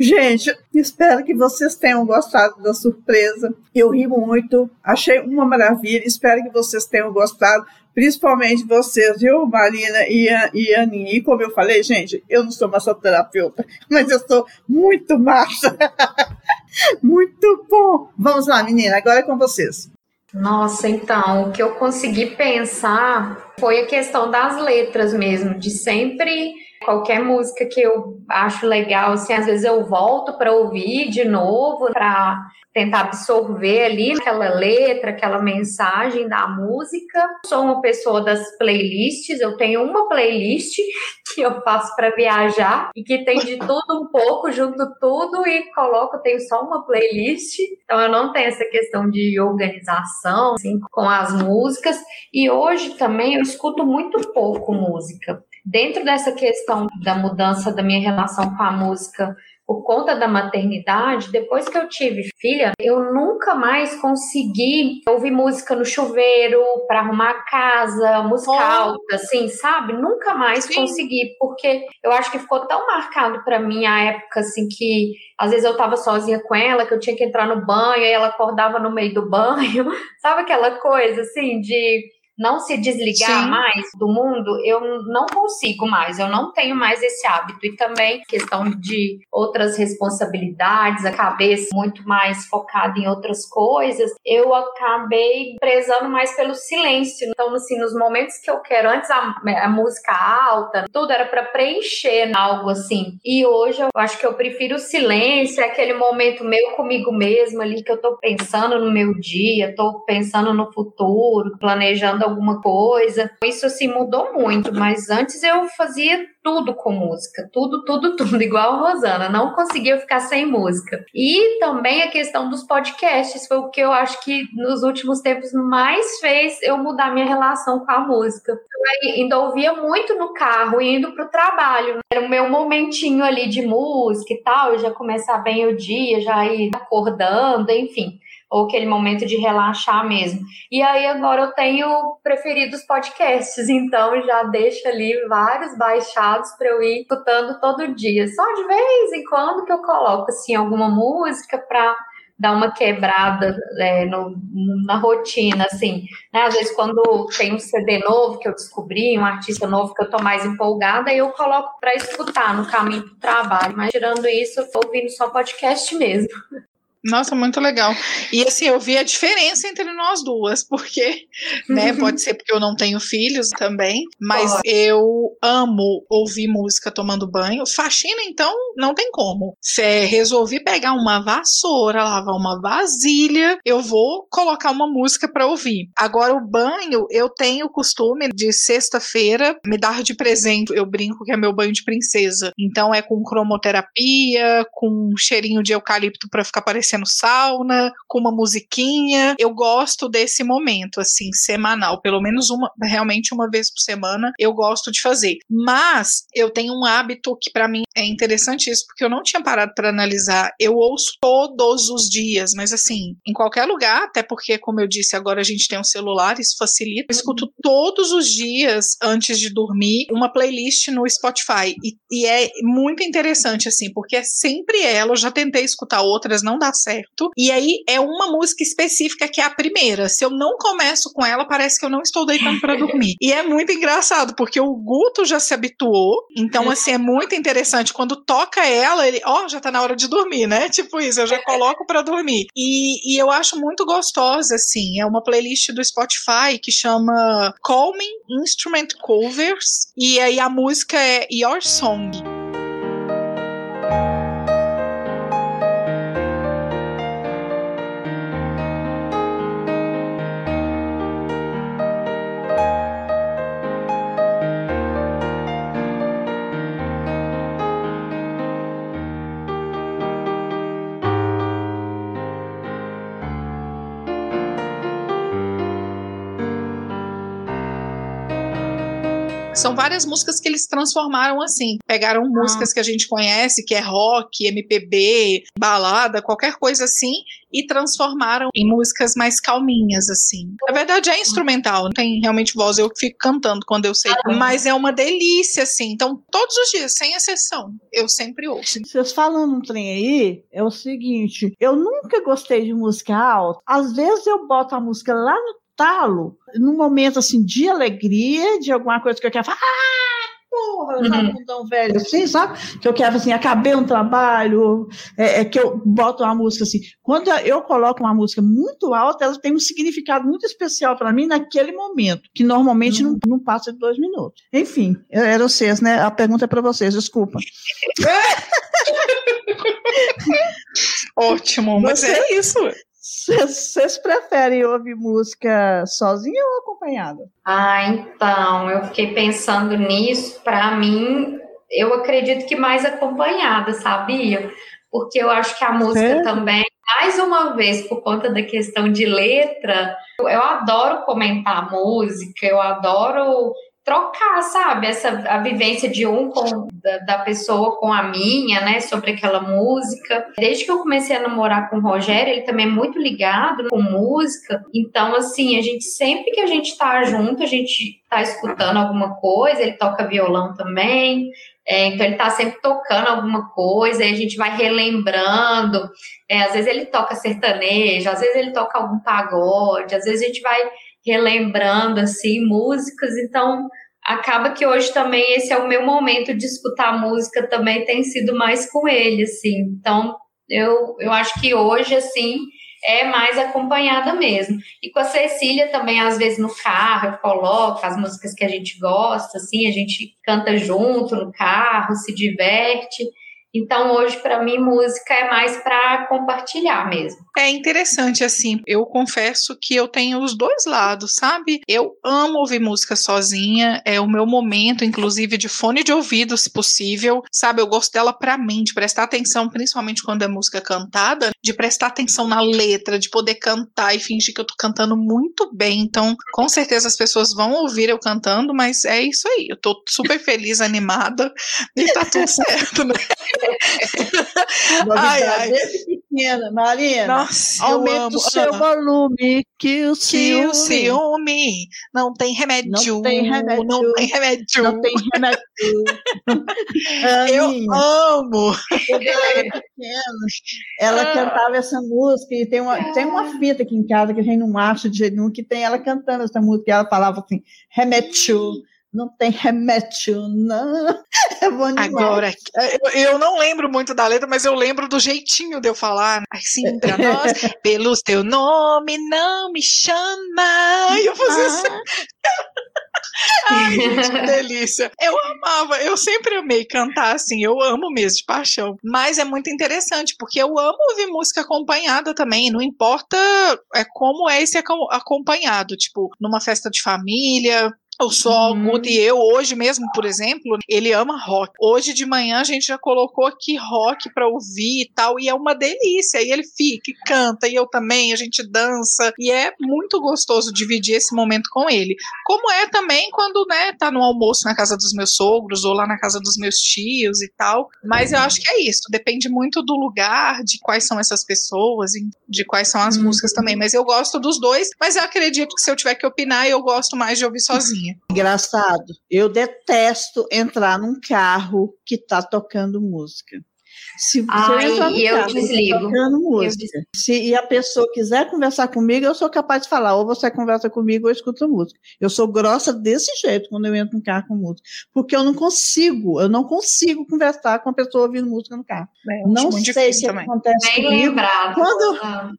Gente, espero que vocês tenham gostado da surpresa. Eu ri muito, achei uma maravilha. Espero que vocês tenham gostado, principalmente vocês, viu, Marina e, a, e Aninha. E como eu falei, gente, eu não sou massoterapeuta, mas eu sou muito massa. Muito bom. Vamos lá, menina, agora é com vocês. Nossa, então, o que eu consegui pensar foi a questão das letras mesmo, de sempre... Qualquer música que eu acho legal, assim, às vezes eu volto para ouvir de novo, para tentar absorver ali aquela letra, aquela mensagem da música. Sou uma pessoa das playlists, eu tenho uma playlist que eu faço para viajar e que tem de tudo um pouco, junto tudo e coloco, tenho só uma playlist. Então eu não tenho essa questão de organização, assim, com as músicas. E hoje também eu escuto muito pouco música. Dentro dessa questão da mudança da minha relação com a música por conta da maternidade, depois que eu tive filha, eu nunca mais consegui ouvir música no chuveiro, pra arrumar a casa, música oh. alta, assim, sabe? Nunca mais Sim. consegui, porque eu acho que ficou tão marcado pra mim a época, assim, que às vezes eu tava sozinha com ela, que eu tinha que entrar no banho, e ela acordava no meio do banho, sabe aquela coisa, assim, de... não se desligar Sim. mais do mundo, eu não consigo mais, eu não tenho mais esse hábito. E também questão de outras responsabilidades, a cabeça muito mais focada em outras coisas, eu acabei prezando mais pelo silêncio. Então, assim, nos momentos que eu quero, antes a, a música alta, tudo era para preencher algo assim. E hoje eu acho que eu prefiro o silêncio, é aquele momento meu comigo mesma ali, que eu tô pensando no meu dia, tô pensando no futuro, planejando alguma coisa. Isso assim mudou muito, mas antes eu fazia tudo com música, tudo, tudo, tudo, igual a Rosana, não conseguia ficar sem música. E também a questão dos podcasts foi o que eu acho que nos últimos tempos mais fez eu mudar minha relação com a música. Eu ainda ouvia muito no carro, indo pro trabalho, era o meu momentinho ali de música e tal, eu já começar bem o dia, já ir acordando, enfim, ou aquele momento de relaxar mesmo. E aí agora eu tenho preferido os podcasts, então já deixo ali vários baixados para eu ir escutando todo dia, só de vez em quando que eu coloco assim alguma música para dar uma quebrada é, no, na rotina, assim, né? Às vezes quando tem um C D novo que eu descobri, um artista novo que eu tô mais empolgada, eu coloco para escutar no caminho pro trabalho, mas tirando isso eu tô ouvindo só podcast mesmo. Nossa, muito legal. E assim, eu vi a diferença entre nós duas, porque, né, pode ser porque eu não tenho filhos também, mas Nossa. eu amo ouvir música tomando banho. Faxina, então, não tem como. Se resolvi pegar uma vassoura, lavar uma vasilha, eu vou colocar uma música pra ouvir. Agora, o banho, eu tenho o costume de sexta-feira me dar de presente. Eu brinco que é meu banho de princesa. Então, é com cromoterapia, com um cheirinho de eucalipto pra ficar parecendo no sauna, com uma musiquinha. Eu gosto desse momento assim, semanal, pelo menos uma, realmente uma vez por semana, eu gosto de fazer. Mas eu tenho um hábito que pra mim é interessante isso, porque eu não tinha parado pra analisar. Eu ouço todos os dias, mas assim, em qualquer lugar, até porque, como eu disse, agora a gente tem um celular, isso facilita. Eu escuto todos os dias, antes de dormir, uma playlist no Spotify, e, e é muito interessante assim, porque é sempre ela. Eu já tentei escutar outras, não dá certo, e aí é uma música específica que é a primeira. Se eu não começo com ela, parece que eu não estou deitando pra dormir, e é muito engraçado porque o Guto já se habituou. Então assim, é muito interessante quando toca ela, ele, ó, oh, já tá na hora de dormir, né, tipo isso, eu já coloco pra dormir, e, e eu acho muito gostosa assim, é uma playlist do Spotify que chama Calming Instrument Covers, e aí a música é Your Song. São várias músicas que eles transformaram assim. Pegaram ah. músicas que a gente conhece, que é rock, M P B, balada, qualquer coisa assim, e transformaram em músicas mais calminhas, assim. Na verdade, é instrumental, não tem realmente voz, eu fico cantando quando eu sei. Ah, mas é uma delícia, assim. Então, todos os dias, sem exceção, eu sempre ouço. Vocês falando um trem aí, é o seguinte, eu nunca gostei de música alta. Às vezes eu boto a música lá no talo, num momento assim de alegria, de alguma coisa que eu quero falar, ah, porra, eu tava tão velho assim, sabe? Que eu quero assim, acabei um trabalho, é, é que eu boto uma música assim. Quando eu coloco uma música muito alta, ela tem um significado muito especial para mim naquele momento, que normalmente hum. não, não passa de dois minutos. Enfim, era vocês, né? A pergunta é para vocês, desculpa. Ótimo, mas Você... é isso. Vocês preferem ouvir música sozinha ou acompanhada? Ah, então, eu fiquei pensando nisso. Pra mim, eu acredito que mais acompanhada, sabia? Porque eu acho que a música Sério? também, mais uma vez, por conta da questão de letra, eu adoro comentar música, eu adoro trocar, sabe, essa, a vivência de um com, da, da pessoa com a minha, né, sobre aquela música. Desde que eu comecei a namorar com o Rogério, ele também é muito ligado com música, então, assim, a gente, sempre que a gente tá junto, a gente tá escutando alguma coisa, ele toca violão também, é, então ele tá sempre tocando alguma coisa, e a gente vai relembrando, é, às vezes ele toca sertanejo, às vezes ele toca algum pagode, às vezes a gente vai relembrando, assim, músicas, então acaba que hoje também esse é o meu momento de escutar música, também tem sido mais com ele, assim, então eu, eu acho que hoje, assim, é mais acompanhada mesmo, e com a Cecília também, às vezes no carro eu coloco as músicas que a gente gosta, assim, a gente canta junto no carro, se diverte. Então, hoje, para mim, música é mais para compartilhar mesmo. É interessante, assim, eu confesso que eu tenho os dois lados, sabe? Eu amo ouvir música sozinha, é o meu momento, inclusive, de fone de ouvido, se possível, sabe? Eu gosto dela para mim, de prestar atenção, principalmente quando é música cantada, de prestar atenção na letra, de poder cantar e fingir que eu tô cantando muito bem. Então, com certeza, as pessoas vão ouvir eu cantando, mas é isso aí, eu tô super feliz, animada, e tá tudo certo, né? Ai, ai. Pequena, Marina, nossa, aumenta o seu Ana. Volume que o ciúme, que o ciúme não tem remédio, não tem remédio, não tem remédio, não tem remédio. Eu amo. Eu era pequena, ela ah. cantava essa música e tem uma, tem uma fita aqui em casa que a gente não acha de jeito nenhum que tem ela cantando essa música e ela falava assim, remédio. Não tem remédio, não. É bom demais. Agora, eu, eu não lembro muito da letra, mas eu lembro do jeitinho de eu falar. Assim, pra nós, pelo teu nome, não me chama. E eu fazia assim. Ai, gente, que delícia. Eu amava, eu sempre amei cantar assim, eu amo mesmo, de paixão. Mas é muito interessante, porque eu amo ouvir música acompanhada também, não importa como é esse acompanhado, tipo, numa festa de família. Eu só, hum. o Guto e eu, hoje mesmo, por exemplo, ele ama rock. Hoje de manhã a gente já colocou aqui rock pra ouvir e tal, e é uma delícia. E ele fica e canta, e eu também, a gente dança. E é muito gostoso dividir esse momento com ele. Como é também quando, né, tá no almoço na casa dos meus sogros, ou lá na casa dos meus tios e tal. Mas eu acho que é isso, depende muito do lugar, de quais são essas pessoas, de quais são as hum. músicas também. Mas eu gosto dos dois, mas eu acredito que se eu tiver que opinar, eu gosto mais de ouvir sozinha. Engraçado, eu detesto entrar num carro que tá tocando música. Se você Ai, entrar num eu carro desligo. Que tá tocando música, eu se e a pessoa quiser conversar comigo, eu sou capaz de falar, ou você conversa comigo ou escuta música. Eu sou grossa desse jeito quando eu entro num carro com música, porque eu não consigo, eu não consigo conversar com a pessoa ouvindo música no carro. É, não sei o que acontece Bem comigo. Lembrado. Quando ah.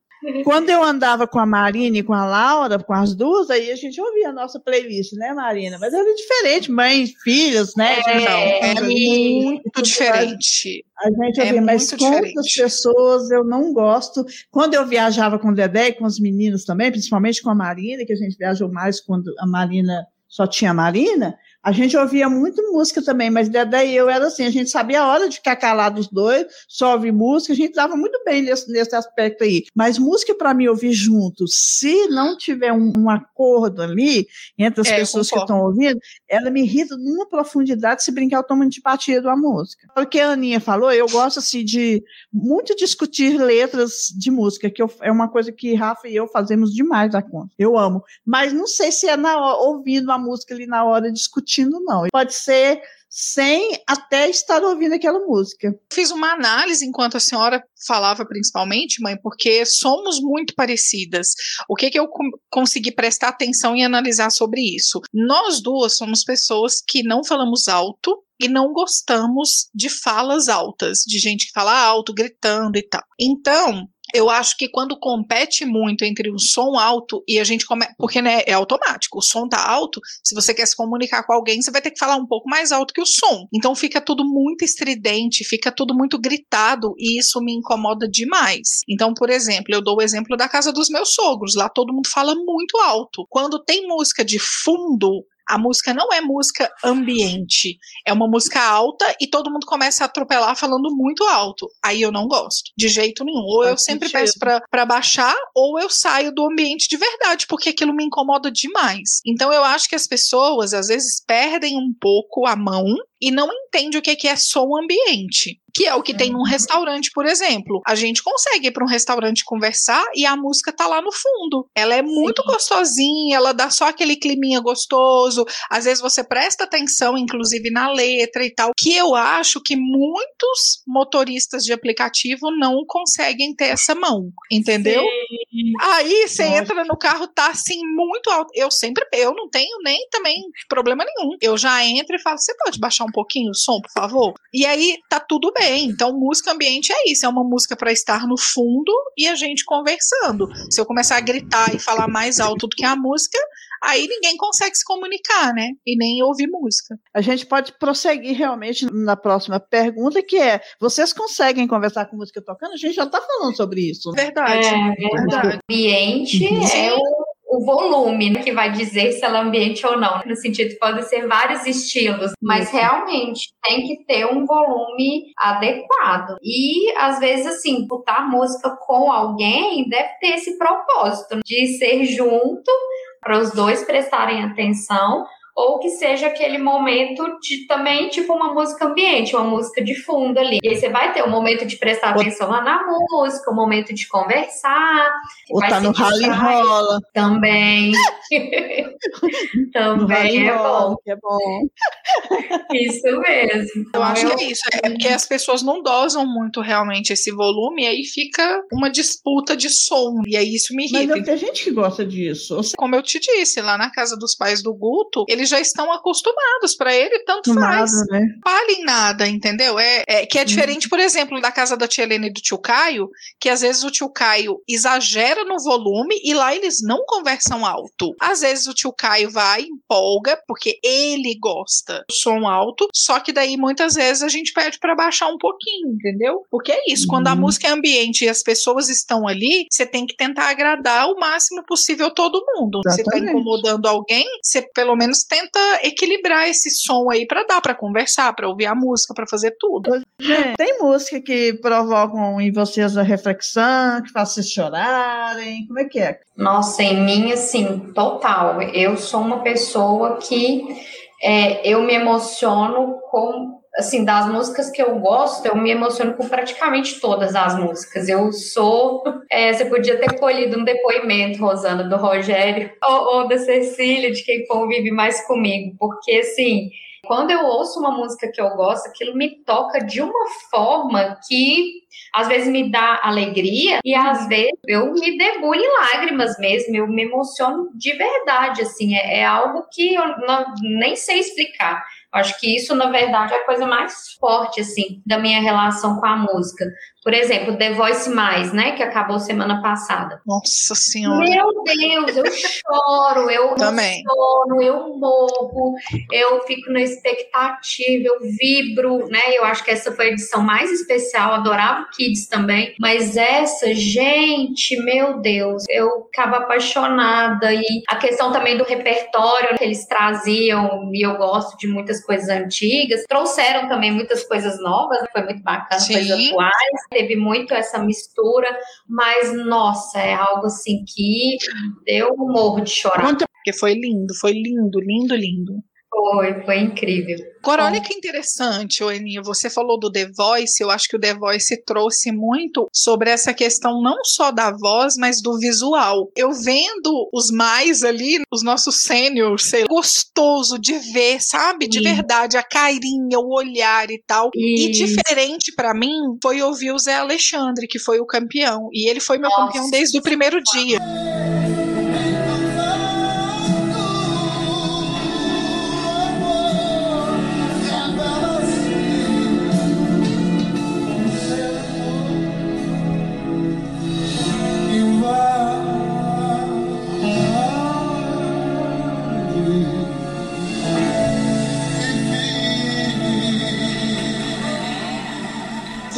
Quando eu andava com a Marina e com a Laura, com as duas, aí a gente ouvia a nossa playlist, né, Marina? Mas era diferente, mães, filhas, né? É, então, era muito, muito diferente. A gente ouvia, é mas com as pessoas eu não gosto. Quando eu viajava com o Dedé e com os meninos também, principalmente com a Marina, que a gente viajou mais quando a Marina só tinha a Marina, a gente ouvia muito música também, mas Dedé e eu era assim, a gente sabia a hora de ficar calado os dois, só ouvir música, a gente dava muito bem nesse, nesse aspecto aí. Mas música para mim ouvir junto, se não tiver um, um acordo ali entre as é, pessoas que estão ouvindo, ela me irrita numa profundidade, se brincar eu tomo antipatia da música. Porque a Aninha falou, eu gosto assim de muito discutir letras de música, que eu, é uma coisa que Rafa e eu fazemos demais da conta. Eu amo. Mas não sei se é na, ouvindo a música ali na hora de discutir não. Pode ser sem até estar ouvindo aquela música. Fiz uma análise enquanto a senhora falava principalmente, mãe, porque somos muito parecidas. O que que eu consegui prestar atenção e analisar sobre isso? Nós duas somos pessoas que não falamos alto e não gostamos de falas altas, de gente que fala alto, gritando e tal. Então, eu acho que quando compete muito entre o som alto e a gente começa, porque, né, é automático, o som tá alto, se você quer se comunicar com alguém, você vai ter que falar um pouco mais alto que o som. Então fica tudo muito estridente, fica tudo muito gritado e isso me incomoda demais. Então, por exemplo, eu dou o exemplo da casa dos meus sogros, lá todo mundo fala muito alto. Quando tem música de fundo, A música não é música ambiente, é uma música alta e todo mundo começa a atropelar falando muito alto. Aí eu não gosto, de jeito nenhum. Ou eu sempre peço pra, pra baixar, ou eu saio do ambiente de verdade, porque aquilo me incomoda demais. Então eu acho que as pessoas, às vezes, perdem um pouco a mão e não entende o que é, que é som ambiente, que é o que tem num restaurante, por exemplo. A gente consegue ir para um restaurante conversar e a música tá lá no fundo. Ela é muito Sim. gostosinha, ela dá só aquele climinha gostoso, às vezes você presta atenção, inclusive, na letra e tal, que eu acho que muitos motoristas de aplicativo não conseguem ter essa mão, entendeu? Sim. Aí você Nossa. entra no carro, tá assim, muito alto. Eu sempre, eu não tenho nem também problema nenhum. Eu já entro e falo, você pode baixar um pouquinho o som, por favor? E aí tá tudo bem. Então música ambiente é isso, é uma música pra estar no fundo e a gente conversando. Se eu começar a gritar e falar mais alto do que a música, aí ninguém consegue se comunicar, né? E nem ouvir música. A gente pode prosseguir realmente na próxima pergunta, que é, vocês conseguem conversar com música tocando? A gente já tá falando sobre isso. Verdade. É, verdade. O ambiente é o o volume, né, que vai dizer se ela é ambiente ou não. No sentido que podem ser vários estilos, mas realmente tem que ter um volume adequado. E, às vezes, assim, botar música com alguém deve ter esse propósito de ser junto, para os dois prestarem atenção, ou que seja aquele momento de também, tipo, uma música ambiente, uma música de fundo ali. E aí você vai ter um momento de prestar ou... atenção lá na música, um momento de conversar. Ou tá no rally rola. Também. Também é bom. É bom. Isso mesmo. Eu acho que é isso. É porque as pessoas não dosam muito realmente esse volume, e aí fica uma disputa de som. E aí isso me irrita. Mas tem gente que gosta disso. Como eu te disse, lá na casa dos pais do Guto, eles já estão acostumados, pra ele tanto faz, nada, né? Não vale em nada, entendeu? É, é, que é diferente, por exemplo, da casa da tia Helena e do tio Caio, que às vezes o tio Caio exagera no volume e lá eles não conversam alto. Às vezes o tio Caio vai, empolga, porque ele gosta do som alto, só que daí muitas vezes a gente pede pra baixar um pouquinho, entendeu? Porque é isso, uhum. quando a música é ambiente e as pessoas estão ali, você tem que tentar agradar o máximo possível todo mundo. Exatamente. Você tá incomodando alguém, você pelo menos tenta equilibrar esse som aí pra dar, pra conversar, pra ouvir a música, pra fazer tudo. Tem música que provocam em vocês a reflexão, que faz vocês chorarem, como é que é? Nossa, em mim, assim, total. Eu sou uma pessoa que é, eu me emociono com, assim, das músicas que eu gosto, eu me emociono com praticamente todas as músicas. Eu sou... É, você podia ter colhido um depoimento, Rosana, do Rogério ou, ou da Cecília, de quem convive mais comigo, porque, assim, quando eu ouço uma música que eu gosto, aquilo me toca de uma forma que... Às vezes me dá alegria e às vezes eu me debulho em lágrimas mesmo, eu me emociono de verdade, assim, é, é algo que eu não, nem sei explicar. Acho que isso, na verdade, é a coisa mais forte, assim, da minha relação com a música. Por exemplo, The Voice Mais, né, que acabou semana passada. Nossa Senhora! Meu Deus, eu choro, eu Também. emociono, eu morro, eu fico na expectativa, eu vibro, né, eu acho que essa foi a edição mais especial, adorava o Kids também, mas essa, gente, meu Deus, eu ficava apaixonada. E a questão também do repertório que eles traziam, e eu gosto de muitas coisas antigas, trouxeram também muitas coisas novas, foi muito bacana, Sim. coisas atuais, teve muito essa mistura, mas nossa, é algo assim que eu morro de chorar. Porque foi lindo, foi lindo, lindo, lindo. Foi, foi incrível. Agora, olha que interessante, Aninha, você falou do The Voice, eu acho que o The Voice trouxe muito sobre essa questão não só da voz, mas do visual. Eu vendo os mais ali, os nossos sêniors, sei lá, gostoso de ver, sabe? De Sim. verdade, a carinha, o olhar e tal. Sim. E diferente pra mim foi ouvir o Zé Alexandre, que foi o campeão, e ele foi meu Nossa. campeão desde o primeiro dia.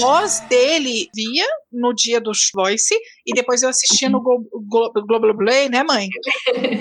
Voz dele via no dia do Voice e depois eu assistia no Glo- Glo- Globoplay, né, mãe?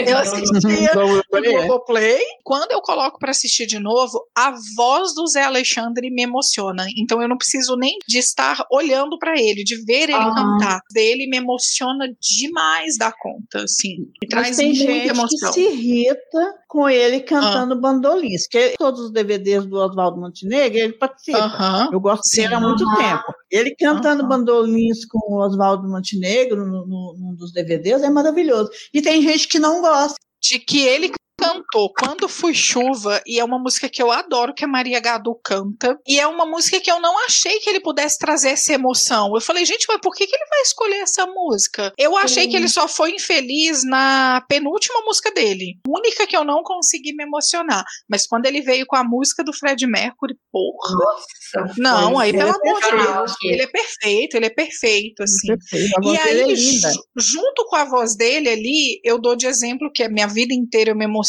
Eu assistia no Globoplay. Quando eu coloco para assistir de novo, a voz do Zé Alexandre me emociona. Então eu não preciso nem de estar olhando para ele, de ver ele ah. cantar. Ele me emociona demais da conta, assim. Me traz tem muita gente emoção. Que se irrita com ele cantando ah. bandolins. Que todos os D V Ds do Oswaldo Montenegro, ele participa. Uh-huh. Eu gosto dele há muito uh-huh. tempo. Ele cantando uh-huh. bandolins com o Oswaldo Montenegro no, no, num dos D V Ds é maravilhoso. E tem gente que não gosta. De que ele cantou Quando Fui Chuva, e é uma música que eu adoro, que a Maria Gadu canta, e é uma música que eu não achei que ele pudesse trazer essa emoção. Eu falei, gente, mas por que, que ele vai escolher essa música? Eu achei uhum. que ele só foi infeliz na penúltima música dele, única que eu não consegui me emocionar, mas quando ele veio com a música do Freddie Mercury, porra, nossa, não, aí pelo amor de Deus, ele é perfeito, ele é perfeito, assim, perfeito. E aí, é j- junto com a voz dele ali, eu dou de exemplo que a minha vida inteira eu me emocionei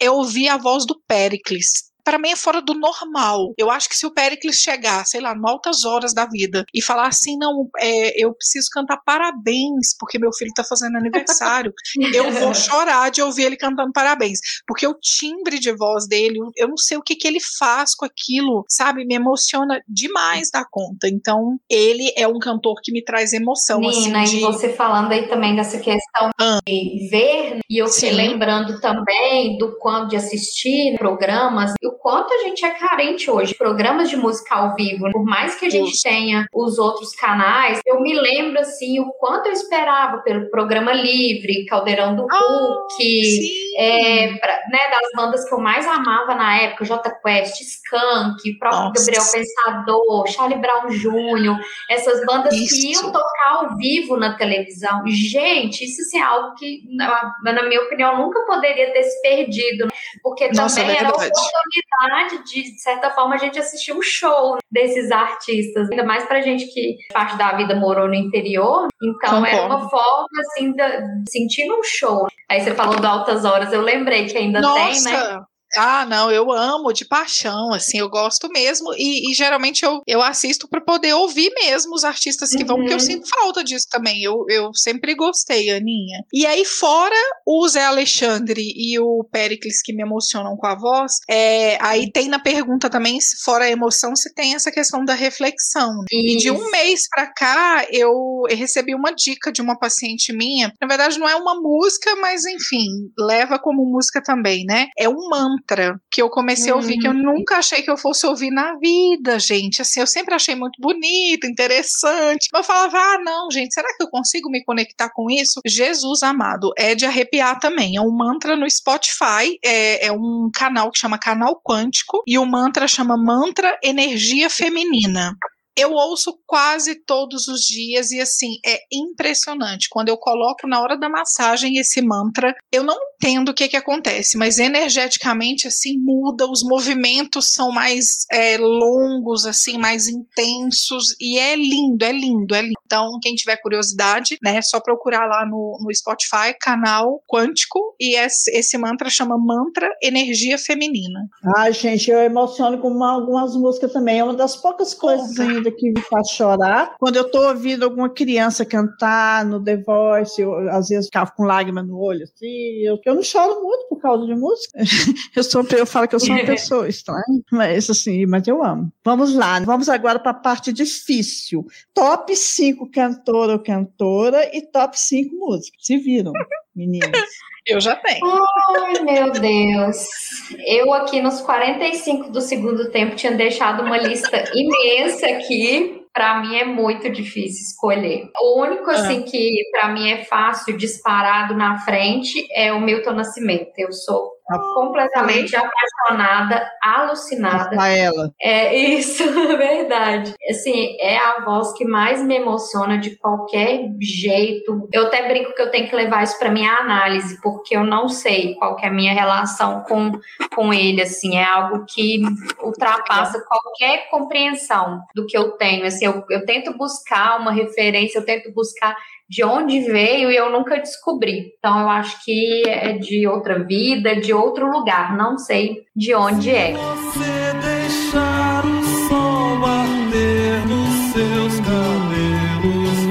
eu ouvi a voz do Péricles. Para mim é fora do normal. Eu acho que se o Péricles chegar, sei lá, em altas horas da vida e falar assim, não, é, eu preciso cantar parabéns porque meu filho tá fazendo aniversário, eu vou chorar de ouvir ele cantando parabéns, porque o timbre de voz dele, eu não sei o que que ele faz com aquilo, sabe, me emociona demais da conta. Então ele é um cantor que me traz emoção, Nina, assim, de... e você falando aí também dessa questão ah. de ver, e eu te lembrando também do quanto de assistir programas, eu quanto a gente é carente hoje, programas de música ao vivo, por mais que a gente Isso. tenha os outros canais, eu me lembro assim, o quanto eu esperava pelo programa livre, Caldeirão do Hulk, ah, é, pra, né, das bandas que eu mais amava na época, Jota Quest, Skank, próprio Nossa. Gabriel Pensador, Charlie Brown Júnior, essas bandas isso. que iam tocar ao vivo na televisão. Gente, isso assim, é algo que na, na minha opinião nunca poderia ter se perdido, porque Nossa, também é era oportunidade de, de certa forma, a gente assistir um show desses artistas, ainda mais pra gente que parte da vida morou no interior, então é uma forma assim, de sentir um show. Aí você falou do Altas Horas, eu lembrei que ainda Nossa. Tem, né? Ah, não, eu amo de paixão, assim, eu gosto mesmo, e, e geralmente eu, eu assisto para poder ouvir mesmo os artistas que uhum. vão, porque eu sinto falta disso também, eu, eu sempre gostei, Aninha. E aí, fora o Zé Alexandre e o Péricles, que me emocionam com a voz, é, aí tem na pergunta também, fora a emoção, se tem essa questão da reflexão. Isso. E de um mês pra cá, eu recebi uma dica de uma paciente minha, na verdade não é uma música, mas enfim, leva como música também, né? É um mantra que eu comecei a ouvir, hum. que eu nunca achei que eu fosse ouvir na vida, gente. Assim, eu sempre achei muito bonito, interessante, mas eu falava, ah, não, gente, será que eu consigo me conectar com isso? Jesus amado, é de arrepiar também. É um mantra no Spotify, é, é um canal que chama Canal Quântico, e o mantra chama Mantra Energia Feminina. Eu ouço quase todos os dias e, assim, é impressionante. Quando eu coloco na hora da massagem esse mantra, eu não entendo o que que acontece, mas energeticamente, assim, muda, os movimentos são mais é, longos, assim, mais intensos, e é lindo, é lindo, é lindo. Então, quem tiver curiosidade, né, é só procurar lá no, no Spotify, Canal Quântico, e esse, esse mantra chama Mantra Energia Feminina. Ai, gente, eu emociono com uma, algumas músicas também, é uma das poucas coisas ainda que me faz chorar. Quando eu tô ouvindo alguma criança cantar no The Voice, eu, às vezes ficava com lágrima no olho, assim, eu, eu não choro muito por causa de música. Eu, sou, eu falo que eu sou uma pessoa estranha, mas assim, mas eu amo. Vamos lá, vamos agora para a parte difícil. Top cinco cantora ou cantora e top cinco música. Se viram, meninas? Eu já tenho. Ai, meu Deus. Eu aqui nos quarenta e cinco do segundo tempo tinha deixado uma lista imensa aqui. Pra mim é muito difícil escolher. O único, assim, ah. que pra mim é fácil, disparado na frente, é o Milton Nascimento. Eu sou ah. completamente apaixonada, alucinada. A ela. É isso, é verdade. Assim, é a voz que mais me emociona de qualquer jeito. Eu até brinco que eu tenho que levar isso pra minha análise, porque eu não sei qual que é a minha relação com, com ele, assim. É algo que ultrapassa qualquer compreensão do que eu tenho, assim. Eu, eu tento buscar uma referência, eu tento buscar de onde veio e eu nunca descobri. Então, eu acho que é de outra vida, de outro lugar. Não sei de onde é. Se você deixar o sol bater nos seus cabelos,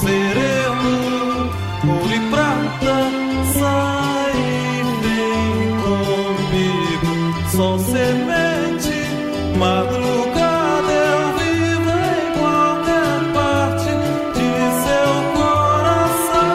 sereno, ouro e prata, sai e vem comigo. Sol semente, madrugada, eu vivo em qualquer parte de seu coração.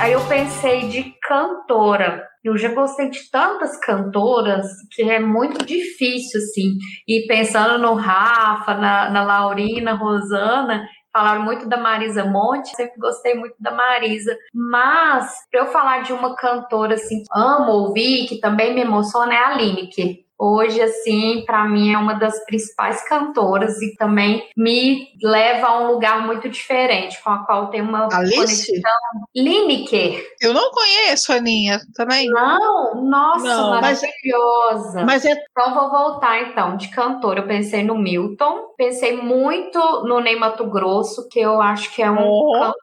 Aí eu pensei de cantora. Eu já gostei de tantas cantoras que é muito difícil, assim. E pensando no Rafa, na, na Laurina, Rosana, falaram muito da Marisa Monte, sempre gostei muito da Marisa. Mas, para eu falar de uma cantora, assim, que amo ouvir, que também me emociona, é a Liniker. Hoje, assim, para mim é uma das principais cantoras e também me leva a um lugar muito diferente, com a qual tem uma Alice? Conexão. Liniker. Eu não conheço a Aninha também. Não? Nossa, não, maravilhosa. Mas é... Mas é... Então vou voltar, então, de cantora. Eu pensei no Milton, pensei muito no Ney Matogrosso, que eu acho que é um oh. cantor,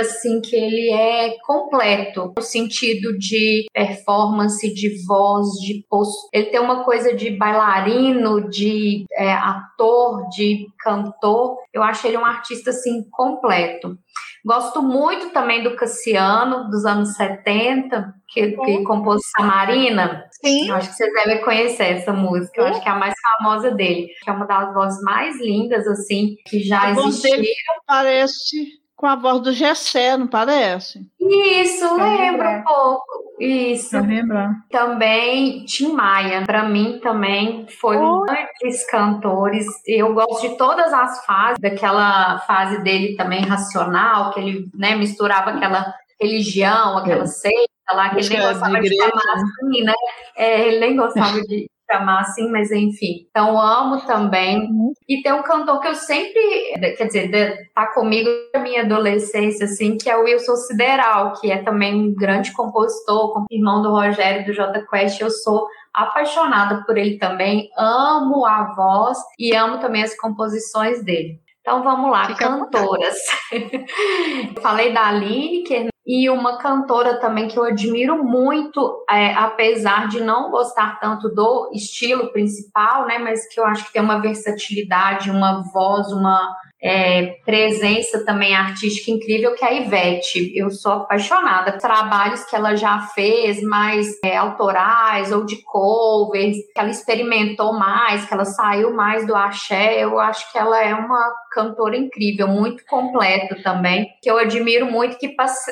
assim, que ele é completo, no sentido de performance, de voz, de postura. Ele tem uma coisa coisa de bailarino, de é, ator, de cantor. Eu acho ele um artista, assim, completo. Gosto muito também do Cassiano, dos anos setenta, que, que compôs Samarina. Sim. Eu acho que vocês devem conhecer essa música. Eu acho que é a mais famosa dele. Que é uma das vozes mais lindas, assim, que já existiram. Parece... com a voz do Gessé, não parece? Isso, lembra um pouco. Isso. Também Tim Maia, para mim também foi oh. um dos cantores. Eu gosto de todas as fases, daquela fase dele também racional, que ele, né, misturava aquela religião, aquela é. seita lá, que ele nem gostava de, de chamar assim, né? É, ele nem gostava de chamar assim, mas enfim. Então amo também. E tem um cantor que eu sempre, quer dizer, tá comigo na minha adolescência, assim, que é o Wilson Sideral, que é também um grande compositor, irmão do Rogério, do Jota Quest. Eu sou apaixonada por ele também, amo a voz e amo também as composições dele. Então vamos lá, fica cantoras. Eu falei da Liniker, e uma cantora também que eu admiro muito, é, apesar de não gostar tanto do estilo principal, né, mas que eu acho que tem uma versatilidade, uma voz, uma é, presença também artística incrível, que é a Ivete. Eu sou apaixonada. Trabalhos que ela já fez, mais é, autorais ou de covers, que ela experimentou mais, que ela saiu mais do axé. Eu acho que ela é uma cantora incrível, muito completa também, que eu admiro muito, que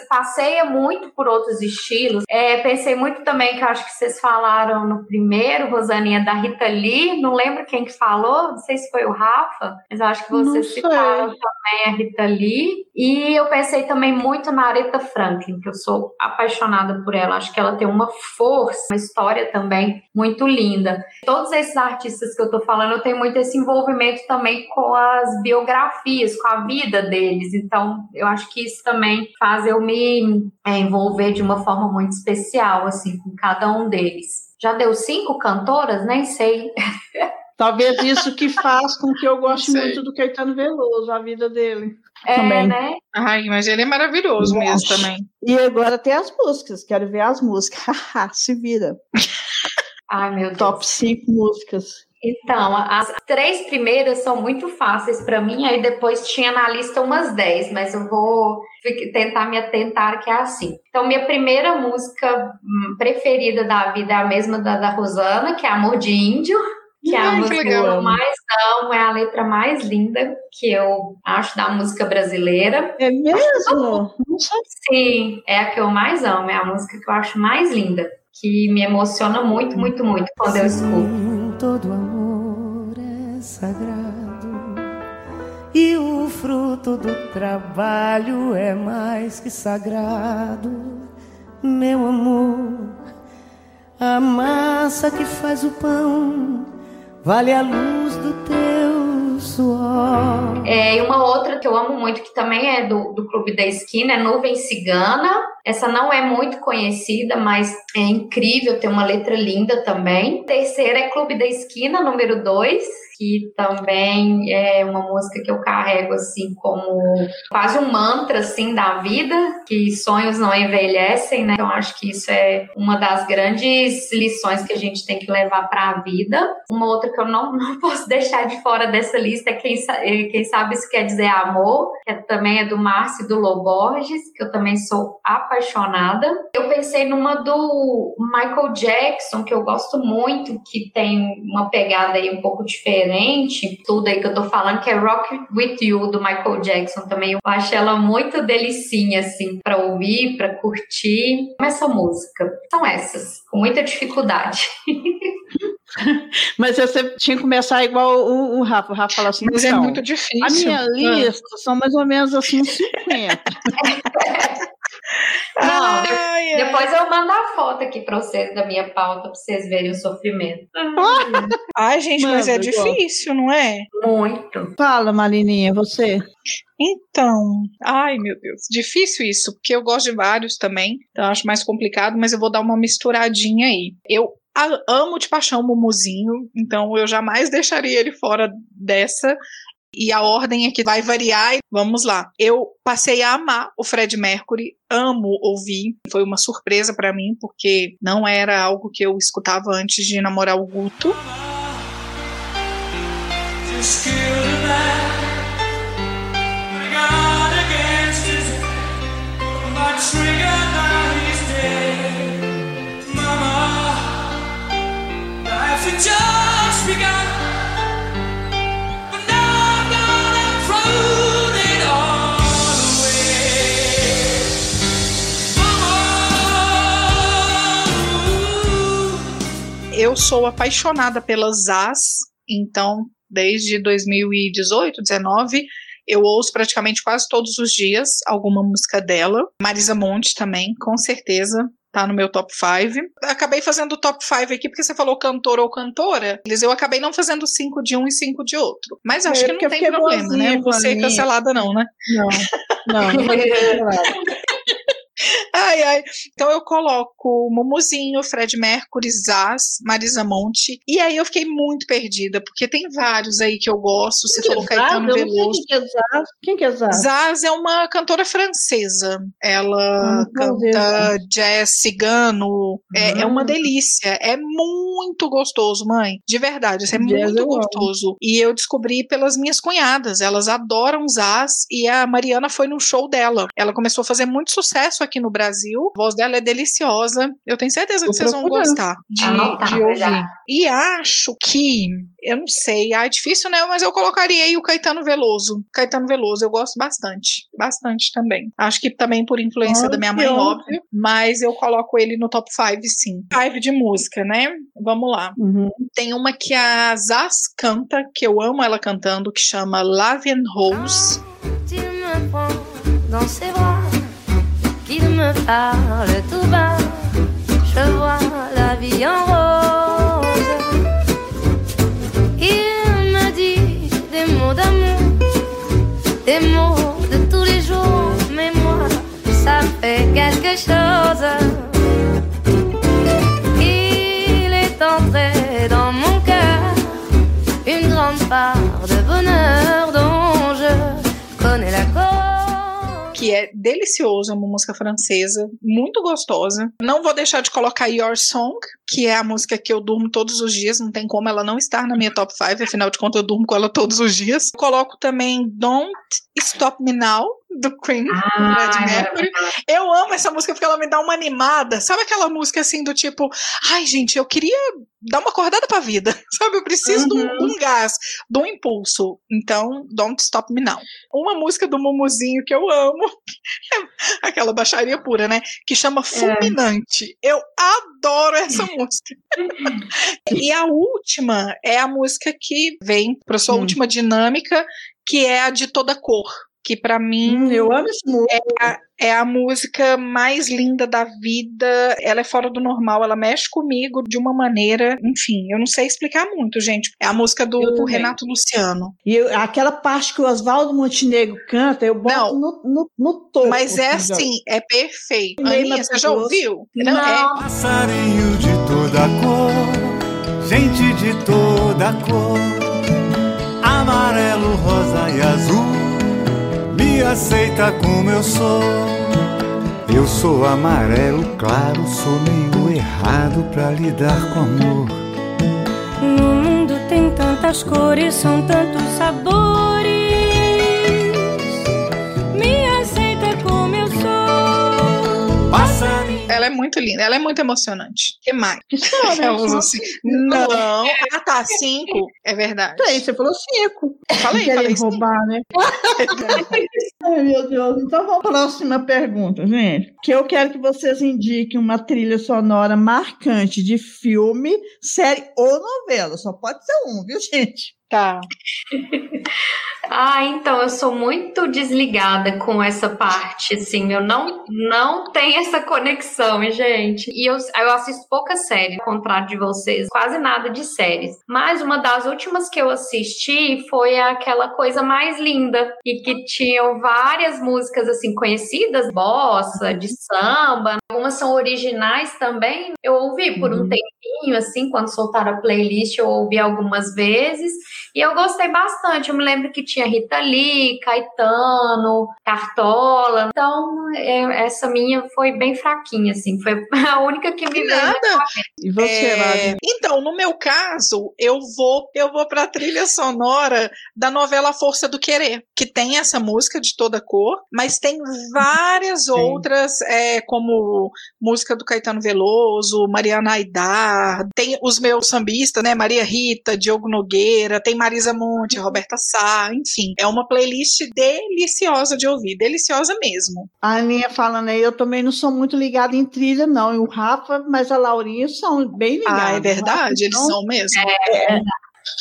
passeia muito por outros estilos. É, pensei muito também, que eu acho que vocês falaram no primeiro, Rosaninha, da Rita Lee, não lembro quem que falou, não sei se foi o Rafa, mas eu acho que vocês citaram também a Rita Lee. E eu pensei também muito na Aretha Franklin, que eu sou apaixonada por ela, acho que ela tem uma força, uma história também muito linda. Todos esses artistas que eu tô falando, eu tenho muito esse envolvimento também com as biografias, com a vida deles, então eu acho que isso também faz eu me é, envolver de uma forma muito especial, assim, com cada um deles. Já deu cinco cantoras? Nem sei. Talvez isso que faz com que eu goste muito do Caetano Veloso, a vida dele. É, também. Né? Ai, mas ele é maravilhoso Nossa. mesmo também. E agora tem as músicas, quero ver as músicas. Se vira. Ai, meu Deus. Top cinco músicas. Então, as três primeiras são muito fáceis para mim, aí depois tinha na lista umas dez, mas eu vou tentar me atentar que é assim. Então, minha primeira música preferida da vida é a mesma da, da Rosana, que é Amor de Índio, que é a Ai, música que eu mais amo, é a letra mais linda que eu acho da música brasileira. É mesmo? Sim, é a que eu mais amo, é a música que eu acho mais linda, que me emociona muito, muito, muito quando eu escuto. Todo amor é sagrado e o fruto do trabalho é mais que sagrado. Meu amor, a massa que faz o pão vale a luz do teu suor. É, e uma outra que eu amo muito, que também é do, do Clube da Esquina, é Nuvem Cigana. Essa não é muito conhecida, mas é incrível, tem uma letra linda também. Terceira é Clube da Esquina, número dois, que também é uma música que eu carrego assim como quase um mantra assim da vida, que sonhos não envelhecem, né? Então acho que isso é uma das grandes lições que a gente tem que levar para a vida. Uma outra que eu não, não posso deixar de fora dessa lista é Quem, quem Sabe Isso Quer Dizer Amor, que também é do Márcio e do Loborges, que eu também sou apaixonada. Eu pensei numa do Michael Jackson, que eu gosto muito, que tem uma pegada aí um pouco diferente, tudo aí que eu tô falando, que é Rock With You, do Michael Jackson também. Eu acho ela muito delicinha, assim, pra ouvir, pra curtir. Essa música. São essas, com muita dificuldade. Mas você tinha que começar igual o, o Rafa. O Rafa fala assim, mas então, é muito difícil. A minha lista ah. são mais ou menos assim uns cinquenta. Não, ai, depois ai. eu mando a foto aqui pra vocês da minha pauta, pra vocês verem o sofrimento. Ai, gente, mano, mas é difícil, não é? Muito. Fala, Marininha, você... Então, ai meu Deus, difícil isso, porque eu gosto de vários também, então acho mais complicado, mas eu vou dar uma misturadinha aí. Eu amo de paixão o Mumuzinho, então eu jamais deixaria ele fora dessa, e a ordem aqui vai variar, vamos lá. Eu passei a amar o Freddie Mercury, amo ouvir, foi uma surpresa pra mim, porque não era algo que eu escutava antes de namorar o Guto. Eu sou apaixonada pela Zaz, então desde dois mil e dezoito, dezenove eu ouço praticamente quase todos os dias alguma música dela. Marisa Monte também, com certeza, tá no meu top cinco. Acabei fazendo o top cinco aqui, porque você falou cantor ou cantora. Eu acabei não fazendo cinco de um e cinco de outro. Mas acho é, que não tem problema, boazinha, né? Não vou ser cancelada não, né? Não, não, não vou ser cancelada. Ai, ai. Então eu coloco Mumuzinho, Freddie Mercury, Zaz, Marisa Monte. E aí eu fiquei muito perdida, porque tem vários aí que eu gosto. Você falou Caetano Veloso. Quem que é Zaz? Quem que é Zaz? Zaz é uma cantora francesa. Ela hum, canta jazz cigano. Hum. É, é uma delícia. É muito gostoso, mãe. De verdade, isso é jazz muito gostoso. Amo. E eu descobri pelas minhas cunhadas. Elas adoram Zaz e a Mariana foi no show dela. Ela começou a fazer muito sucesso aqui no Brasil, a voz dela é deliciosa, eu tenho certeza que vocês vão gostar de, ah, tá, de ouvir. Já. E acho que, eu não sei, ah, é difícil, né? Mas eu colocaria aí o Caetano Veloso. Caetano Veloso, eu gosto bastante, bastante também. Acho que também por influência oh, da minha mãe, Deus. Óbvio, mas eu coloco ele no top cinco, sim. Five de música, né? Vamos lá. Uhum. Tem uma que a Zaz canta, que eu amo ela cantando, que chama Love and Rose. Il me parle tout bas, je vois la vie en rose. Il me dit des mots d'amour, des mots de tous les jours, mais moi, ça fait quelque chose. Il est entré dans mon cœur, une grande part de bonheur dont je connais la cause. Que é delicioso, é uma música francesa, muito gostosa. Não vou deixar de colocar Your Song, que é a música que eu durmo todos os dias, não tem como ela não estar na minha top cinco, afinal de contas eu durmo com ela todos os dias. Coloco também Don't Stop Me Now, do Cream, ah, Freddie Mercury. Eu amo essa música porque ela me dá uma animada. Sabe aquela música assim do tipo, ai gente, eu queria dar uma acordada pra vida, sabe? Eu preciso uhum. de, um, de um gás, de um impulso. Então, Don't Stop Me Now. Uma música do Mumuzinho que eu amo, é aquela baixaria pura, né? Que chama Fulminante. É. Eu adoro essa música. E a última é a música que vem pra sua hum. última dinâmica, que é a de toda cor. que pra mim hum, eu amo esse é, a, é a música mais linda da vida, ela é fora do normal, ela mexe comigo de uma maneira, enfim, eu não sei explicar muito, gente, é a música do, do Renato Luciano. E eu, aquela parte que o Oswaldo Montenegro canta, eu boto não, no, no, no topo. Mas é assim, é perfeito. Aninha, você já ouviu? Não, não. É. Passarinho de toda cor, gente de toda cor, amarelo, rosa e azul, me aceita como eu sou. Eu sou amarelo claro, sou meio errado pra lidar com amor. No mundo tem tantas cores, são tantos sabores, me aceita como eu sou. Passarinho. Ela é muito linda, ela é muito emocionante. Que mais? Que história, eu uso assim. Não. Ah, tá, cinco. É verdade. Peraí, você falou cinco. Eu falei, eu falei roubar, cinco. Né? Ai, meu Deus. Então vamos para a próxima pergunta, gente. Que eu quero que vocês indiquem uma trilha sonora marcante de filme, série ou novela. Só pode ser um, viu, gente? Tá. Ah, então, eu sou muito desligada com essa parte, assim, eu não, não tenho essa conexão, gente. E eu, eu assisto poucas séries, ao contrário de vocês, quase nada de séries. Mas uma das últimas que eu assisti foi aquela Coisa Mais Linda, e que tinham várias músicas, assim, conhecidas, bossa, de samba, algumas são originais também. Eu ouvi por um tempinho, assim, quando soltaram a playlist, eu ouvi algumas vezes, e eu gostei bastante. Eu me lembro que tinha Rita Lee, Caetano, Cartola. Então, essa minha foi bem fraquinha, assim. Foi a única que me nada. Veio. E você, é... Então, no meu caso, eu vou, eu vou pra trilha sonora da novela Força do Querer, que tem essa música de toda cor, mas tem várias Sim. outras, é, como música do Caetano Veloso, Mariana Aidar, tem os meus sambistas, né? Maria Rita, Diogo Nogueira, tem Marisa Monte, Roberta Sá, enfim. É uma playlist deliciosa de ouvir, deliciosa mesmo. A Aninha falando aí, eu também não sou muito ligada em trilha, não. E o Rafa, mas a Laurinha são bem ligados. Ah, é verdade? Eles são mesmo? É verdade.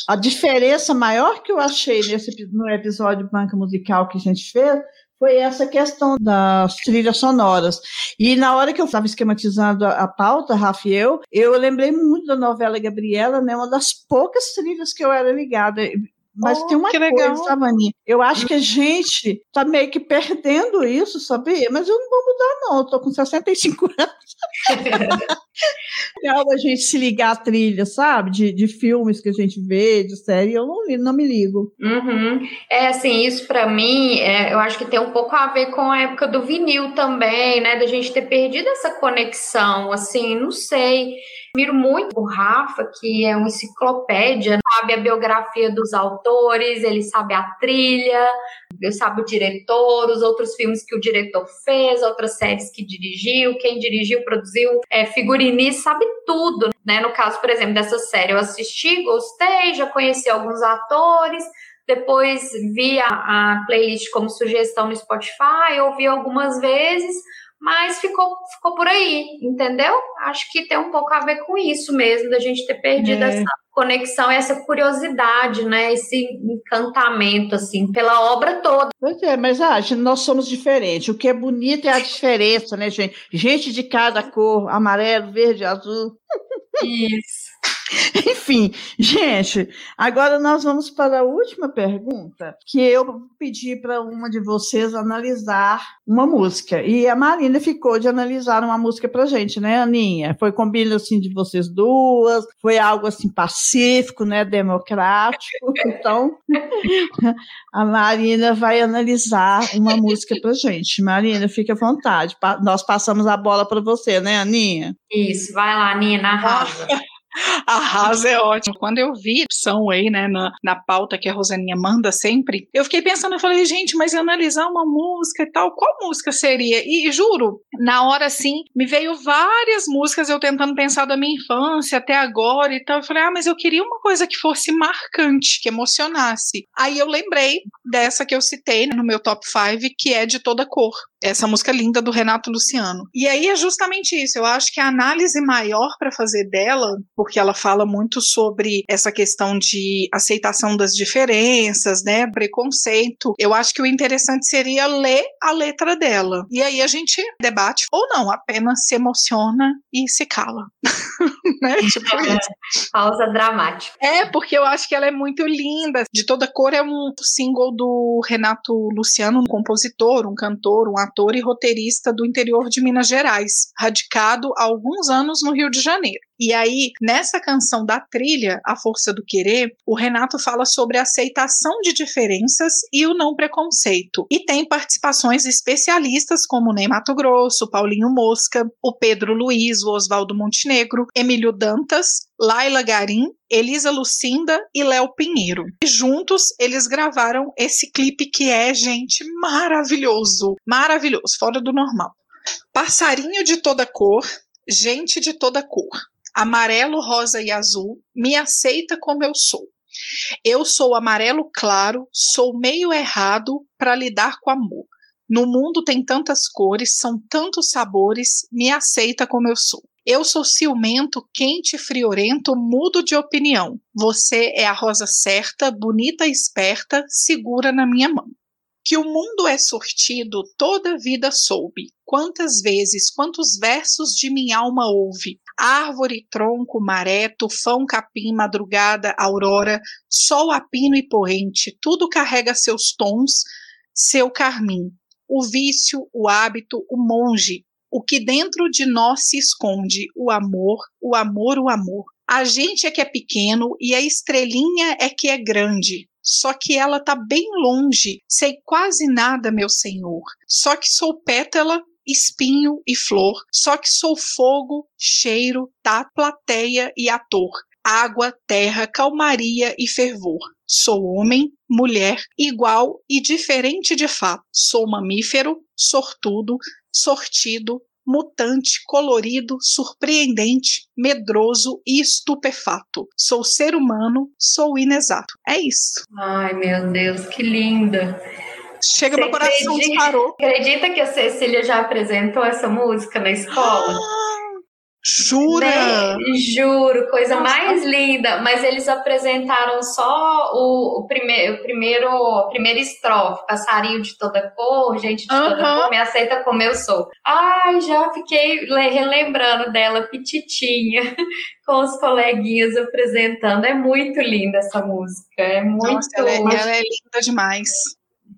A diferença maior que eu achei nesse, no episódio Banca Musical que a gente fez foi essa questão das trilhas sonoras. E na hora que eu estava esquematizando a, a pauta, Rafa e eu, eu lembrei muito da novela Gabriela, né? Uma das poucas trilhas que eu era ligada. Mas oh, tem uma coisa, sabe, Aninha? Eu acho que a gente tá meio que perdendo isso, sabia? Mas eu não vou mudar, não. Eu tô com sessenta e cinco anos. É a gente se ligar à trilha, sabe? De, de filmes que a gente vê, de série, eu não, não me ligo. Uhum. É, assim, isso pra mim, é, eu acho que tem um pouco a ver com a época do vinil também, né? Da gente ter perdido essa conexão, assim, não sei... Admiro muito o Rafa, que é uma enciclopédia, sabe a biografia dos autores, ele sabe a trilha, ele sabe o diretor, os outros filmes que o diretor fez, outras séries que dirigiu, quem dirigiu, produziu, é, figurinista, sabe tudo, né? No caso, por exemplo, dessa série, eu assisti, gostei, já conheci alguns atores... Depois vi a, a playlist como sugestão no Spotify, ouvi algumas vezes, mas ficou, ficou por aí, entendeu? Acho que tem um pouco a ver com isso mesmo, da gente ter perdido é. essa conexão, essa curiosidade, né? Esse encantamento, assim, pela obra toda. Pois é, mas ah, nós somos diferentes. O que é bonito é a diferença, né, gente? Gente de cada cor, amarelo, verde, azul. Isso. Enfim, gente, agora nós vamos para a última pergunta, que eu pedi para uma de vocês analisar uma música, e a Marina ficou de analisar uma música pra gente, né, Aninha? Foi combina assim de vocês duas, foi algo assim pacífico, né, democrático, então a Marina vai analisar uma música pra gente. Marina, fique à vontade, nós passamos a bola para você, né, Aninha? Isso, vai lá, Aninha, arrasa. Arrasa é ótimo. Quando eu vi a opção aí, né, na, na pauta que a Rosaninha manda sempre, eu fiquei pensando, eu falei, gente, mas analisar uma música e tal, qual música seria? E, e juro, na hora assim, me veio várias músicas, eu tentando pensar da minha infância até agora e tal, eu falei, ah, mas eu queria uma coisa que fosse marcante, que emocionasse. Aí eu lembrei dessa que eu citei no meu top cinco, que é De Toda Cor. essa música linda do Renato Luciano. E aí é justamente isso, eu acho que a análise maior para fazer dela, porque ela fala muito sobre essa questão de aceitação das diferenças, né, preconceito, eu acho que o interessante seria ler a letra dela. E aí a gente debate, ou não, apenas se emociona e se cala. Né? Tipo é, isso. Pausa dramática. É, porque eu acho que ela é muito linda, De Toda Cor é um single do Renato Luciano, um compositor, um cantor, um ator e roteirista do interior de Minas Gerais, radicado há alguns anos no Rio de Janeiro. E aí, nessa canção da trilha, A Força do Querer, o Renato fala sobre a aceitação de diferenças e o não preconceito. E tem participações especialistas como Ney Mato Grosso, Paulinho Mosca, o Pedro Luiz, o Oswaldo Montenegro, Emílio Dantas, Laila Garim, Elisa Lucinda e Léo Pinheiro. E juntos eles gravaram esse clipe que é, gente, maravilhoso. Maravilhoso, fora do normal. Passarinho de toda cor, gente de toda cor. Amarelo, rosa e azul, me aceita como eu sou. Eu sou amarelo claro, sou meio errado para lidar com amor. No mundo tem tantas cores, são tantos sabores, me aceita como eu sou. Eu sou ciumento, quente e friorento, mudo de opinião. Você é a rosa certa, bonita e esperta, segura na minha mão. Que o mundo é sortido, toda vida soube. Quantas vezes, quantos versos de minha alma ouve. Árvore, tronco, maré, tufão, capim, madrugada, aurora, sol a pino e poente, tudo carrega seus tons, seu carmim. O vício, o hábito, o monge, o que dentro de nós se esconde, o amor, o amor, o amor. A gente é que é pequeno e a estrelinha é que é grande. Só que ela tá bem longe, sei quase nada, meu senhor. Só que sou pétala, espinho e flor. Só que sou fogo, cheiro, tá, plateia e ator. Água, terra, calmaria e fervor. Sou homem, mulher, igual e diferente de fato. Sou mamífero, sortudo, sortido, mutante, colorido, surpreendente, medroso e estupefato. Sou ser humano, sou inexato. É isso. Ai, meu Deus, que linda. Chega, você, meu coração acredita, disparou. Acredita que a Cecília já apresentou essa música na escola? Ah, jura? Bem, juro, coisa Nossa. mais linda. Mas eles apresentaram só o, o, primeir, o primeiro, a primeira estrofe. Passarinho de toda cor, gente de uhum. toda cor, me aceita como eu sou. Ai, já fiquei relembrando dela, pititinha, com os coleguinhas apresentando. É muito linda essa música. É muito Nossa, ela, é, ela é linda demais.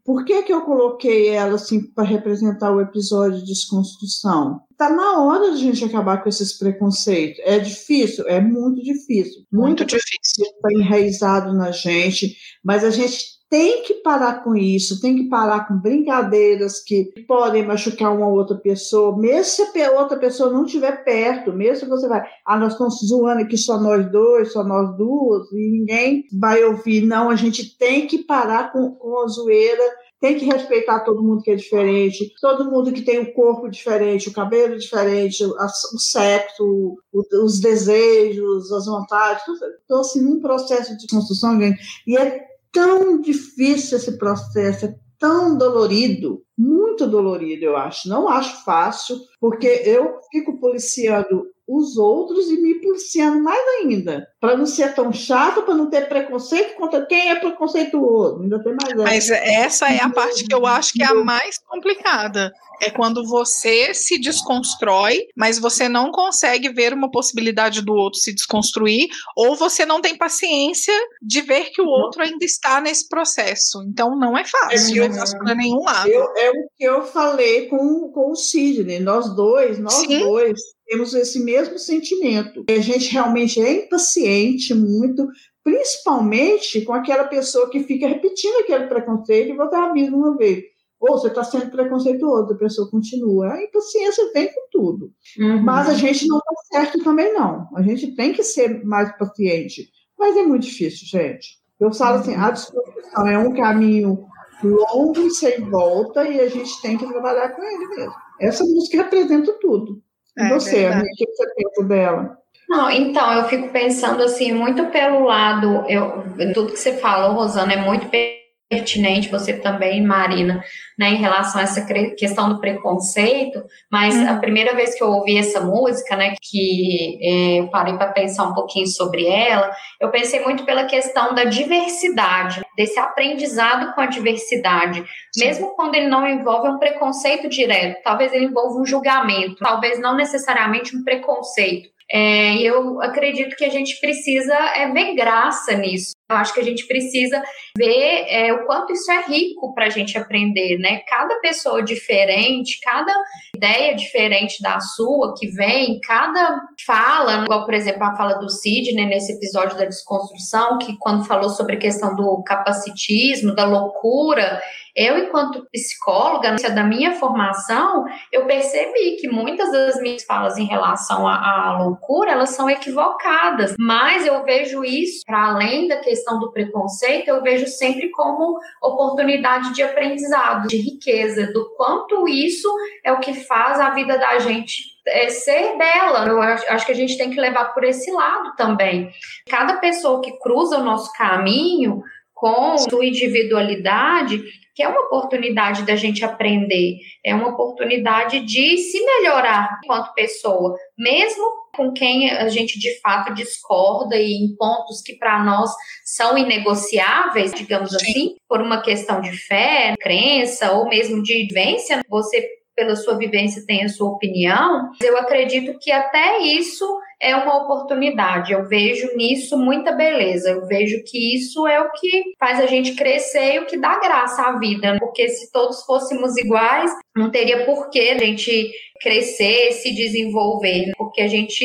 Por que que eu coloquei ela assim para representar o episódio de desconstrução? Tá na hora de a gente acabar com esses preconceitos. É difícil, é muito difícil. Muito, muito difícil. Está enraizado na gente, mas a gente tem que parar com isso, tem que parar com brincadeiras que podem machucar uma outra pessoa, mesmo se a outra pessoa não estiver perto, mesmo se você vai, ah, nós estamos zoando aqui só nós dois, só nós duas, e ninguém vai ouvir. Não, a gente tem que parar com, com a zoeira, tem que respeitar todo mundo que é diferente, todo mundo que tem o corpo diferente, o cabelo diferente, o, o sexo, o, os desejos, as vontades, tudo. Então, assim, num processo de construção, gente, e é tão difícil esse processo, é tão dolorido, muito dolorido, eu acho. Não acho fácil, porque eu fico policiando os outros e me policiando mais ainda, para não ser tão chata, para não ter preconceito contra quem é preconceituoso. Ainda tem mais essa. Mas essa é a parte que eu acho que é a mais complicada. É quando você se desconstrói, mas você não consegue ver uma possibilidade do outro se desconstruir, ou você não tem paciência de ver que o outro ainda está nesse processo. Então, não é fácil, é, não é fácil para nenhum lado. Eu, é o que eu falei com, com o Sidney, nós dois, nós Sim. dois temos esse mesmo sentimento. A gente realmente é impaciente muito, principalmente com aquela pessoa que fica repetindo aquele preconceito e volta a mesma uma vez. Ou você está sendo preconceituoso, a pessoa continua. A impaciência vem com tudo. Uhum. Mas a gente não está certo também, não. A gente tem que ser mais paciente. Mas é muito difícil, gente. Eu falo assim, a desconstrução é um caminho longo e sem volta e a gente tem que trabalhar com ele mesmo. Essa música representa tudo. E é, você, amiga, o que você pensa dela? Não, então, eu fico pensando assim, muito pelo lado... Eu, tudo que você fala, Rosana, é muito... pertinente, você também, Marina, né, em relação a essa questão do preconceito, mas hum. a primeira vez que eu ouvi essa música, né, que é, eu parei para pensar um pouquinho sobre ela, eu pensei muito pela questão da diversidade, desse aprendizado com a diversidade, Sim. mesmo quando ele não envolve um preconceito direto, talvez ele envolva um julgamento, talvez não necessariamente um preconceito. É, eu acredito que a gente precisa é, ver graça nisso. Eu acho que a gente precisa ver é, o quanto isso é rico para a gente aprender, né? Cada pessoa diferente, cada ideia diferente da sua que vem, cada fala, igual, por exemplo, a fala do Sidney nesse episódio da desconstrução, que quando falou sobre a questão do capacitismo, da loucura... Eu, enquanto psicóloga, da minha formação, eu percebi que muitas das minhas falas em relação à, à loucura, elas são equivocadas. Mas eu vejo isso, para além da questão do preconceito, eu vejo sempre como oportunidade de aprendizado, de riqueza, do quanto isso é o que faz a vida da gente É ser bela. Eu acho que a gente tem que levar por esse lado também. Cada pessoa que cruza o nosso caminho com sua individualidade, que é uma oportunidade da gente aprender, é uma oportunidade de se melhorar enquanto pessoa, mesmo com quem a gente de fato discorda e em pontos que para nós são inegociáveis, digamos assim, por uma questão de fé, crença ou mesmo de vivência, você pela sua vivência tem a sua opinião. Eu acredito que até isso é uma oportunidade, eu vejo nisso muita beleza, eu vejo que isso é o que faz a gente crescer e o que dá graça à vida, porque se todos fôssemos iguais, não teria por que a gente crescer, se desenvolver, porque a gente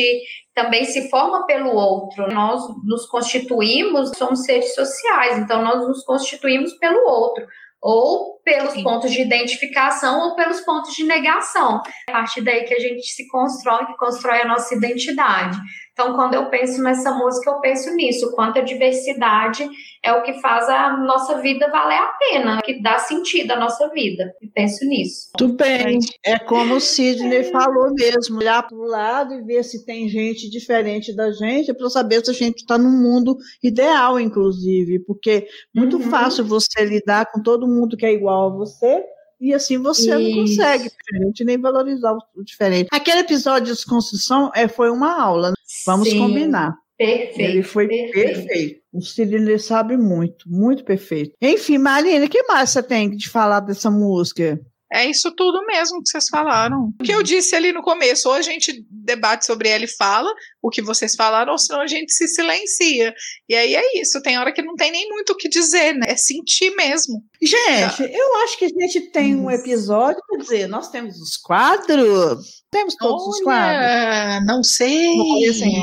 também se forma pelo outro, nós nos constituímos, somos seres sociais, então nós nos constituímos pelo outro, ou pelos Sim. pontos de identificação ou pelos pontos de negação. É a partir daí que a gente se constrói, que constrói a nossa identidade. Então, quando eu penso nessa música, eu penso nisso, o quanto a diversidade é o que faz a nossa vida valer a pena, que dá sentido à nossa vida. E penso nisso. Muito bem. É como o Sidney falou mesmo, olhar para o lado e ver se tem gente diferente da gente, para saber se a gente está num mundo ideal, inclusive, porque é muito uhum. fácil você lidar com todo mundo que é igual a você, e assim você Isso. não consegue diferente, nem valorizar o diferente. Aquele episódio de desconstrução é, foi uma aula, vamos Sim. combinar. Perfeito. Ele foi perfeito. perfeito. O Sidney sabe muito, muito perfeito. Enfim, Marina, o que mais você tem de falar dessa música? É isso tudo mesmo que vocês falaram. O que eu disse ali no começo, ou a gente debate sobre ela e fala o que vocês falaram, ou senão a gente se silencia. E aí é isso, tem hora que não tem nem muito o que dizer, né? É sentir mesmo. Gente, tá. eu acho que a gente tem um episódio, quer dizer, nós temos os quadros... Temos todos Olha, os quadros? Não sei.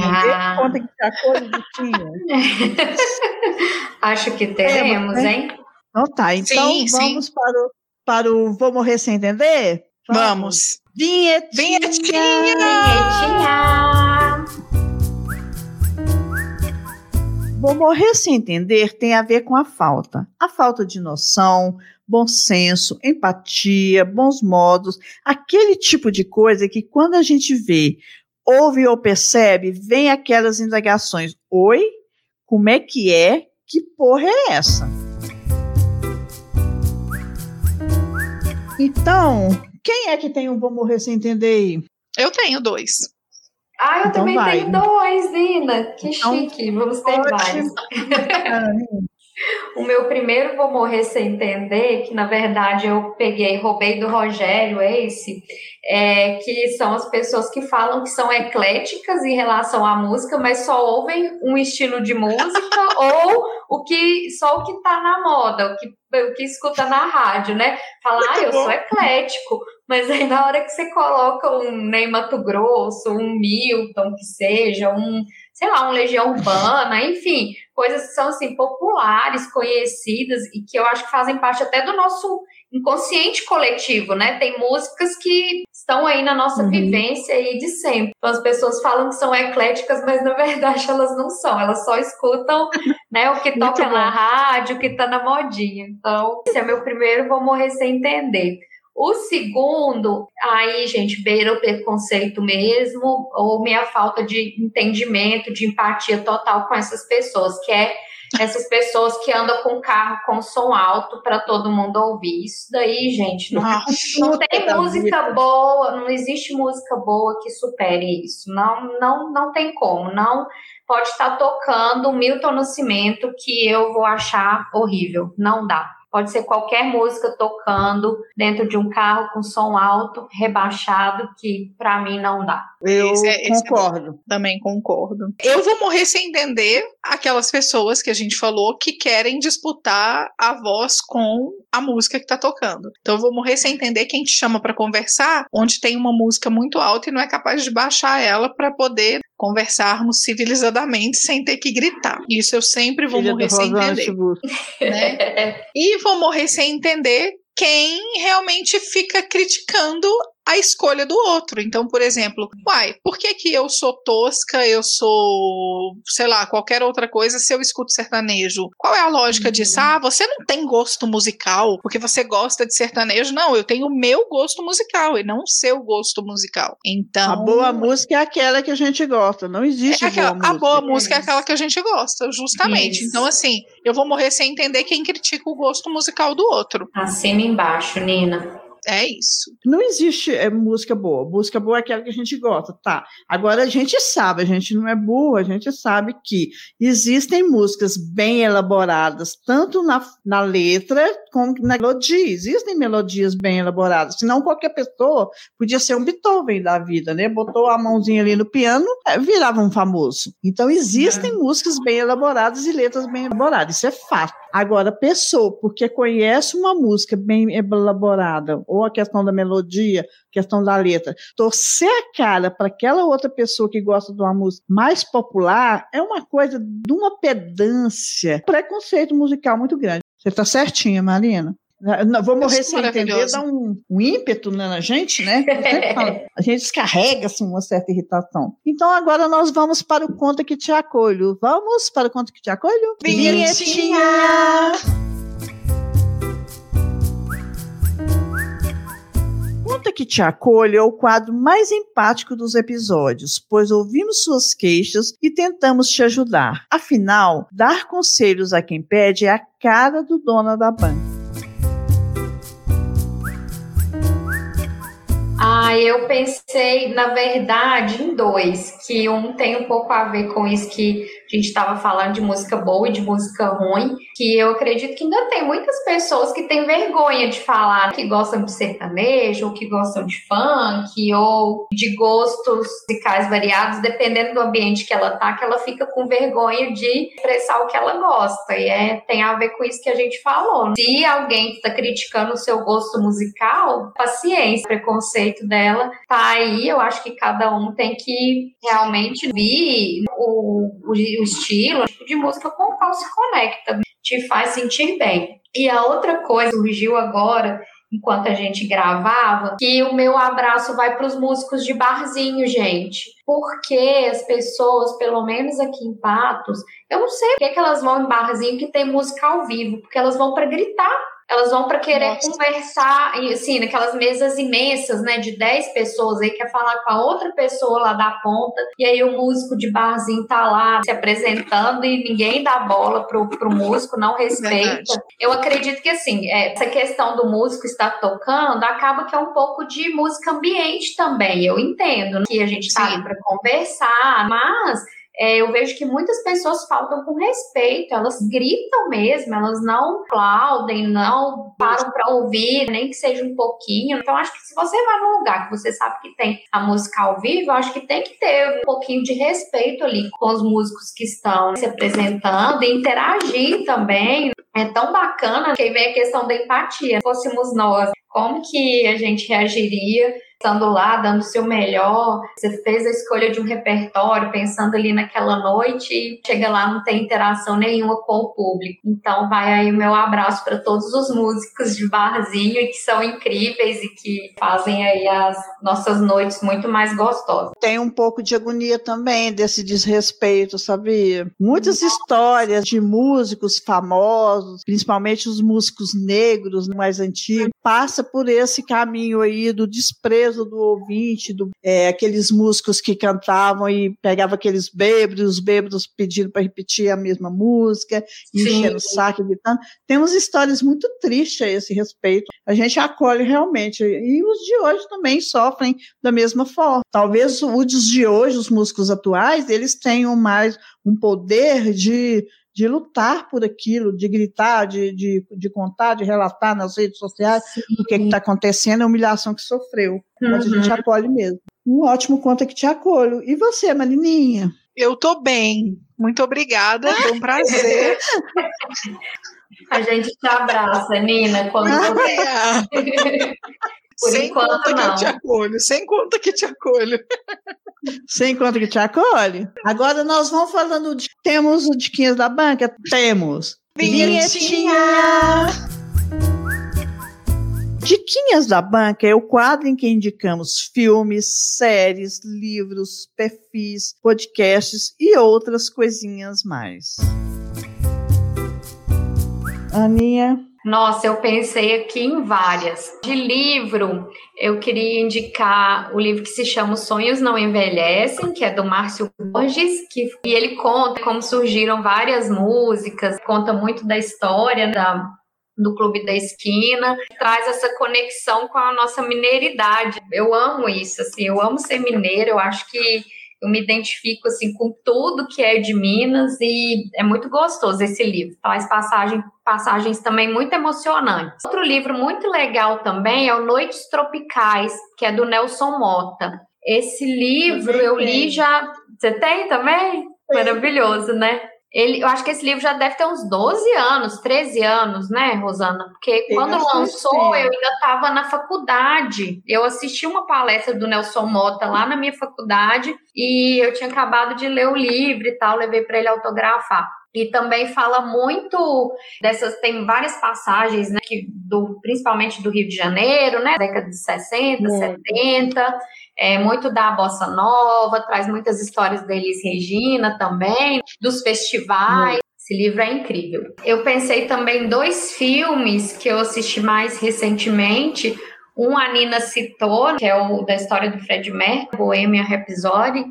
Ah. Conta que tá coisa do tinha. Acho que teremos, temos, hein? Então tá, então sim, vamos sim. para o... Para o Vou Morrer Sem Entender? Vamos! Vamos. Vinhetinha! Vinhetinha! Vinhetinha! Vou Morrer Sem Entender tem a ver com a falta. A falta de noção, bom senso, empatia, bons modos. Aquele tipo de coisa que quando a gente vê, ouve ou percebe, vem aquelas indagações. Oi? Como é que é? Que porra é essa? Então, quem é que tem um Vou Morrer Sem Entender aí? Eu tenho dois. Ah, eu então também vai. tenho dois, Nina. Que então, chique, vamos ter vários. O meu primeiro Vou Morrer Sem Entender, que na verdade eu peguei, roubei do Rogério esse, é, que são as pessoas que falam que são ecléticas em relação à música, mas só ouvem um estilo de música ou o que, só o que está na moda, o que, o que escuta na rádio, né? Fala, ah, eu bom. sou eclético. Mas aí na hora que você coloca um Ney Mato Grosso, um Milton, que seja, um, sei lá, um Legião Urbana, enfim, coisas que são assim, populares, conhecidas e que eu acho que fazem parte até do nosso inconsciente coletivo, né? Tem músicas que estão aí na nossa uhum. vivência aí de sempre. Então as pessoas falam que são ecléticas, mas na verdade elas não são, elas só escutam né, o que toca Muito na bom. rádio, o que tá na modinha. Então, esse é meu primeiro, Vou Morrer Sem Entender. O segundo, aí, gente, beira o preconceito mesmo, ou minha falta de entendimento, de empatia total com essas pessoas, que é essas pessoas que andam com carro com som alto para todo mundo ouvir. Isso daí, gente, não, ah, não tem música vida. boa, não existe música boa que supere isso. Não, não, não tem como. Não pode estar tocando Milton Nascimento que eu vou achar horrível. Não dá. Pode ser qualquer música tocando dentro de um carro com som alto, rebaixado, que pra mim não dá. Eu esse é, esse concordo. É, também concordo. Eu vou morrer sem entender aquelas pessoas que a gente falou que querem disputar a voz com a música que tá tocando. Então eu vou morrer sem entender quem te chama pra conversar, onde tem uma música muito alta e não é capaz de baixar ela pra poder conversarmos civilizadamente sem ter que gritar. Isso eu sempre vou Filha morrer sem entender. Né? E vou morrer sem entender quem realmente fica criticando a escolha do outro. Então, por exemplo, uai, por que que eu sou tosca, eu sou, sei lá, qualquer outra coisa se eu escuto sertanejo? Qual é a lógica uhum. disso? Ah, você não tem gosto musical porque você gosta de sertanejo. Não, eu tenho o meu gosto musical e não o seu gosto musical. Então... A boa música é aquela que a gente gosta. Não existe é aquela, boa música. A boa música é, é aquela que a gente gosta, justamente. Isso. Então, assim, eu vou morrer sem entender quem critica o gosto musical do outro. Assina embaixo, Nina. É isso. Não existe é, música boa. Música boa é aquela que a gente gosta, tá? Agora a gente sabe, a gente não é burro, a gente sabe que existem músicas bem elaboradas, tanto na, na letra como na melodia. Existem melodias bem elaboradas, senão qualquer pessoa podia ser um Beethoven da vida, né? Botou a mãozinha ali no piano, é, virava um famoso. Então existem é. músicas bem elaboradas e letras bem elaboradas, isso é fato. Agora, pessoa, porque conhece uma música bem elaborada, ou a questão da melodia, questão da letra, torcer a cara para aquela outra pessoa que gosta de uma música mais popular é uma coisa de uma pedância, preconceito musical muito grande. Você está certinha, Marina? Não, vou morrer sem entender, dá um, um ímpeto na gente, né? A gente descarrega assim, uma certa irritação. Então agora nós vamos para o Conta que Te Acolho. Vamos para o Conta que Te Acolho? Vinhetinha! Conta que Te Acolho é o quadro mais empático dos episódios, pois ouvimos suas queixas e tentamos te ajudar. Afinal, dar conselhos a quem pede é a cara do dono da banca. Ah, eu pensei, na verdade, em dois, que um tem um pouco a ver com isso que a gente estava falando de música boa e de música ruim, que eu acredito que ainda tem muitas pessoas que têm vergonha de falar que gostam de sertanejo, ou que gostam de funk, ou de gostos musicais variados, dependendo do ambiente que ela está, que ela fica com vergonha de expressar o que ela gosta, e é, tem a ver com isso que a gente falou. Se alguém está criticando o seu gosto musical, paciência, preconceito dela tá aí, eu acho que cada um tem que realmente ver o, o o estilo, o tipo de música com o qual se conecta, te faz sentir bem. E a outra coisa surgiu agora, enquanto a gente gravava, que o meu abraço vai para os músicos de barzinho, gente. Porque as pessoas, pelo menos aqui em Patos, eu não sei por que elas vão em barzinho que tem música ao vivo, porque elas vão para gritar. Elas vão para querer Nossa. conversar, assim, naquelas mesas imensas, né, de dez pessoas aí, quer falar com a outra pessoa lá da ponta, e aí o músico de barzinho tá lá se apresentando e ninguém dá bola pro, pro músico, não respeita. Verdade. Eu acredito que, assim, essa questão do músico estar tocando acaba que é um pouco de música ambiente também, eu entendo, né, que a gente tá Sim. ali para conversar, mas... É, eu vejo que muitas pessoas faltam com respeito, elas gritam mesmo, elas não aplaudem, não param para ouvir, nem que seja um pouquinho. Então, acho que se você vai num lugar que você sabe que tem a música ao vivo, eu acho que tem que ter um pouquinho de respeito ali com os músicos que estão se apresentando e interagir também. É tão bacana que aí vem a questão da empatia. Se fôssemos nós, como que a gente reagiria? Estando lá, dando o seu melhor, você fez a escolha de um repertório, pensando ali naquela noite e chega lá, não tem interação nenhuma com o público. Então vai aí o meu abraço para todos os músicos de barzinho que são incríveis e que fazem aí as nossas noites muito mais gostosas. Tem um pouco de agonia também desse desrespeito, sabia? Muitas histórias de músicos famosos, principalmente os músicos negros mais antigos, passa por esse caminho aí do desprezo peso do ouvinte, do, é, aqueles músicos que cantavam e pegavam aqueles bêbados, os bêbados pedindo para repetir a mesma música, enchendo o saco, gritando. Temos histórias muito tristes a esse respeito. A gente acolhe realmente. E os de hoje também sofrem da mesma forma. Talvez os de hoje, os músicos atuais, eles tenham mais um poder de... de lutar por aquilo, de gritar, de, de, de contar, de relatar nas redes sociais. Sim. O que está acontecendo, a humilhação que sofreu. Uhum. Mas a gente acolhe mesmo. Um ótimo conta que te acolho. E você, Marininha? Eu estou bem. Muito obrigada, foi um prazer. A gente te abraça, Nina. Quando você... Por sem enquanto, conta não. que eu te acolho, sem conta que te acolho. Sem conta que te acolho. Agora nós vamos falando de... Temos o Diquinhas da Banca? Temos. Vinhetinha! Diquinhas da Banca é o quadro em que indicamos filmes, séries, livros, perfis, podcasts e outras coisinhas mais. Aninha... Nossa, eu pensei aqui em várias. De livro, eu queria indicar o livro que se chama Os Sonhos Não Envelhecem, que é do Márcio Borges, que, e ele conta como surgiram várias músicas, conta muito da história da, do Clube da Esquina, traz essa conexão com a nossa mineiridade. Eu amo isso, assim, eu amo ser mineira, eu acho que eu me identifico assim, com tudo que é de Minas e é muito gostoso esse livro. Traz passagem, passagens também muito emocionantes. Outro livro muito legal também é o Noites Tropicais, que é do Nelson Mota. Esse livro eu li já... Você tem também? Maravilhoso, né? Ele, eu acho que esse livro já deve ter uns doze anos, treze anos, né, Rosana? Porque quando lançou, eu ainda estava na faculdade. Eu assisti uma palestra do Nelson Mota lá na minha faculdade e eu tinha acabado de ler o livro e tal, levei para ele autografar. E também fala muito dessas, tem várias passagens, né, que do, principalmente do Rio de Janeiro, né, década de sessenta, é. setenta, é, muito da Bossa Nova, traz muitas histórias da Elis Regina também, dos festivais. É. Esse livro é incrível. Eu pensei também em dois filmes que eu assisti mais recentemente. Um a Nina citou, que é o da história do Freddie Mercury, Bohemian Rhapsody.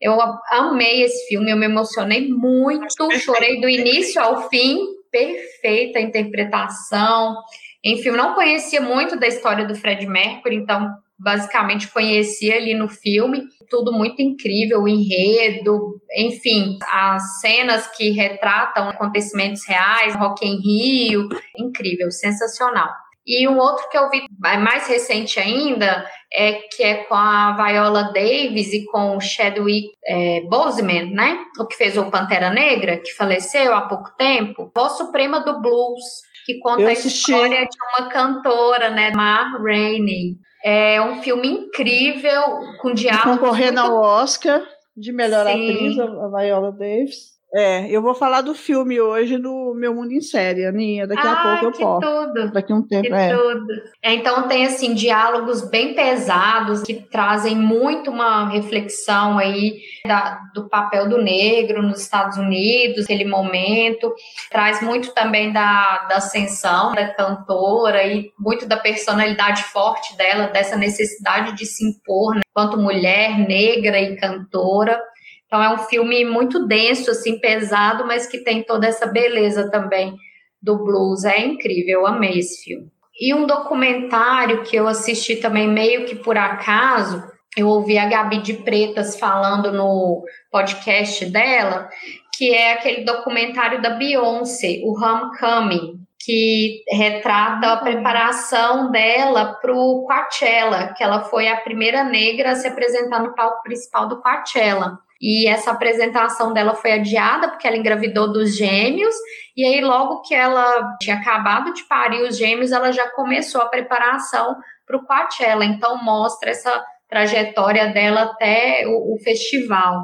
Eu amei esse filme, eu me emocionei muito, chorei do início ao fim, perfeita a interpretação. Enfim, eu não conhecia muito da história do Freddie Mercury, então basicamente conhecia ali no filme. Tudo muito incrível, o enredo, enfim, as cenas que retratam acontecimentos reais, Rock in Rio, incrível, sensacional. E um outro que eu vi mais recente ainda, é, que é com a Viola Davis e com o Chadwick é, Boseman, né? O que fez o Pantera Negra, que faleceu há pouco tempo. Voz Suprema do Blues, que conta a história de uma cantora, né? Ma Rainey. É um filme incrível, com diálogo... Concorrendo muito... ao Oscar de melhor Sim. atriz, a Viola Davis. É, eu vou falar do filme hoje no Meu Mundo em Série, Aninha, daqui ah, a pouco eu que posso. Tudo. Daqui a um tempo, que é. Tudo. É, então tem, assim, diálogos bem pesados que trazem muito uma reflexão aí da, do papel do negro nos Estados Unidos, aquele momento. Traz muito também da, da ascensão da cantora e muito da personalidade forte dela, dessa necessidade de se impor, né, enquanto mulher negra e cantora. Então é um filme muito denso, assim, pesado, mas que tem toda essa beleza também do blues. É incrível, eu amei esse filme. E um documentário que eu assisti também meio que por acaso, eu ouvi a Gabi de Pretas falando no podcast dela, que é aquele documentário da Beyoncé, o Homecoming, que retrata a preparação dela para o Coachella, que ela foi a primeira negra a se apresentar no palco principal do Coachella. E essa apresentação dela foi adiada porque ela engravidou dos gêmeos e aí logo que ela tinha acabado de parir os gêmeos, ela já começou a preparação para o Coachella. Então mostra essa trajetória dela até o, o festival.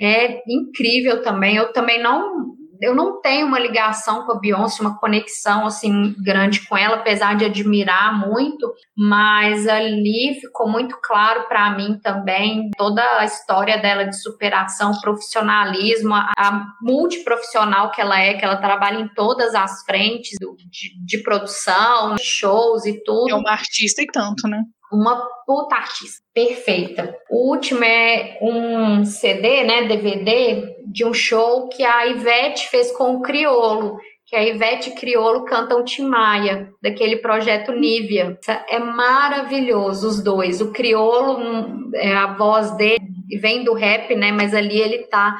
É incrível também. Eu também não, eu não tenho uma ligação com a Beyoncé, uma conexão assim grande com ela, apesar de admirar muito, mas ali ficou muito claro para mim também toda a história dela de superação, profissionalismo, a, a multiprofissional que ela é, que ela trabalha em todas as frentes do, de, de produção, shows e tudo. É uma artista e tanto, né? Uma puta artista, perfeita. O último é um C D, né, D V D, de um show que a Ivete fez com o Criolo, que a Ivete e Criolo cantam Tim Maia, daquele projeto Nívia. É maravilhoso os dois. O Criolo, a voz dele vem do rap, né, mas ali ele tá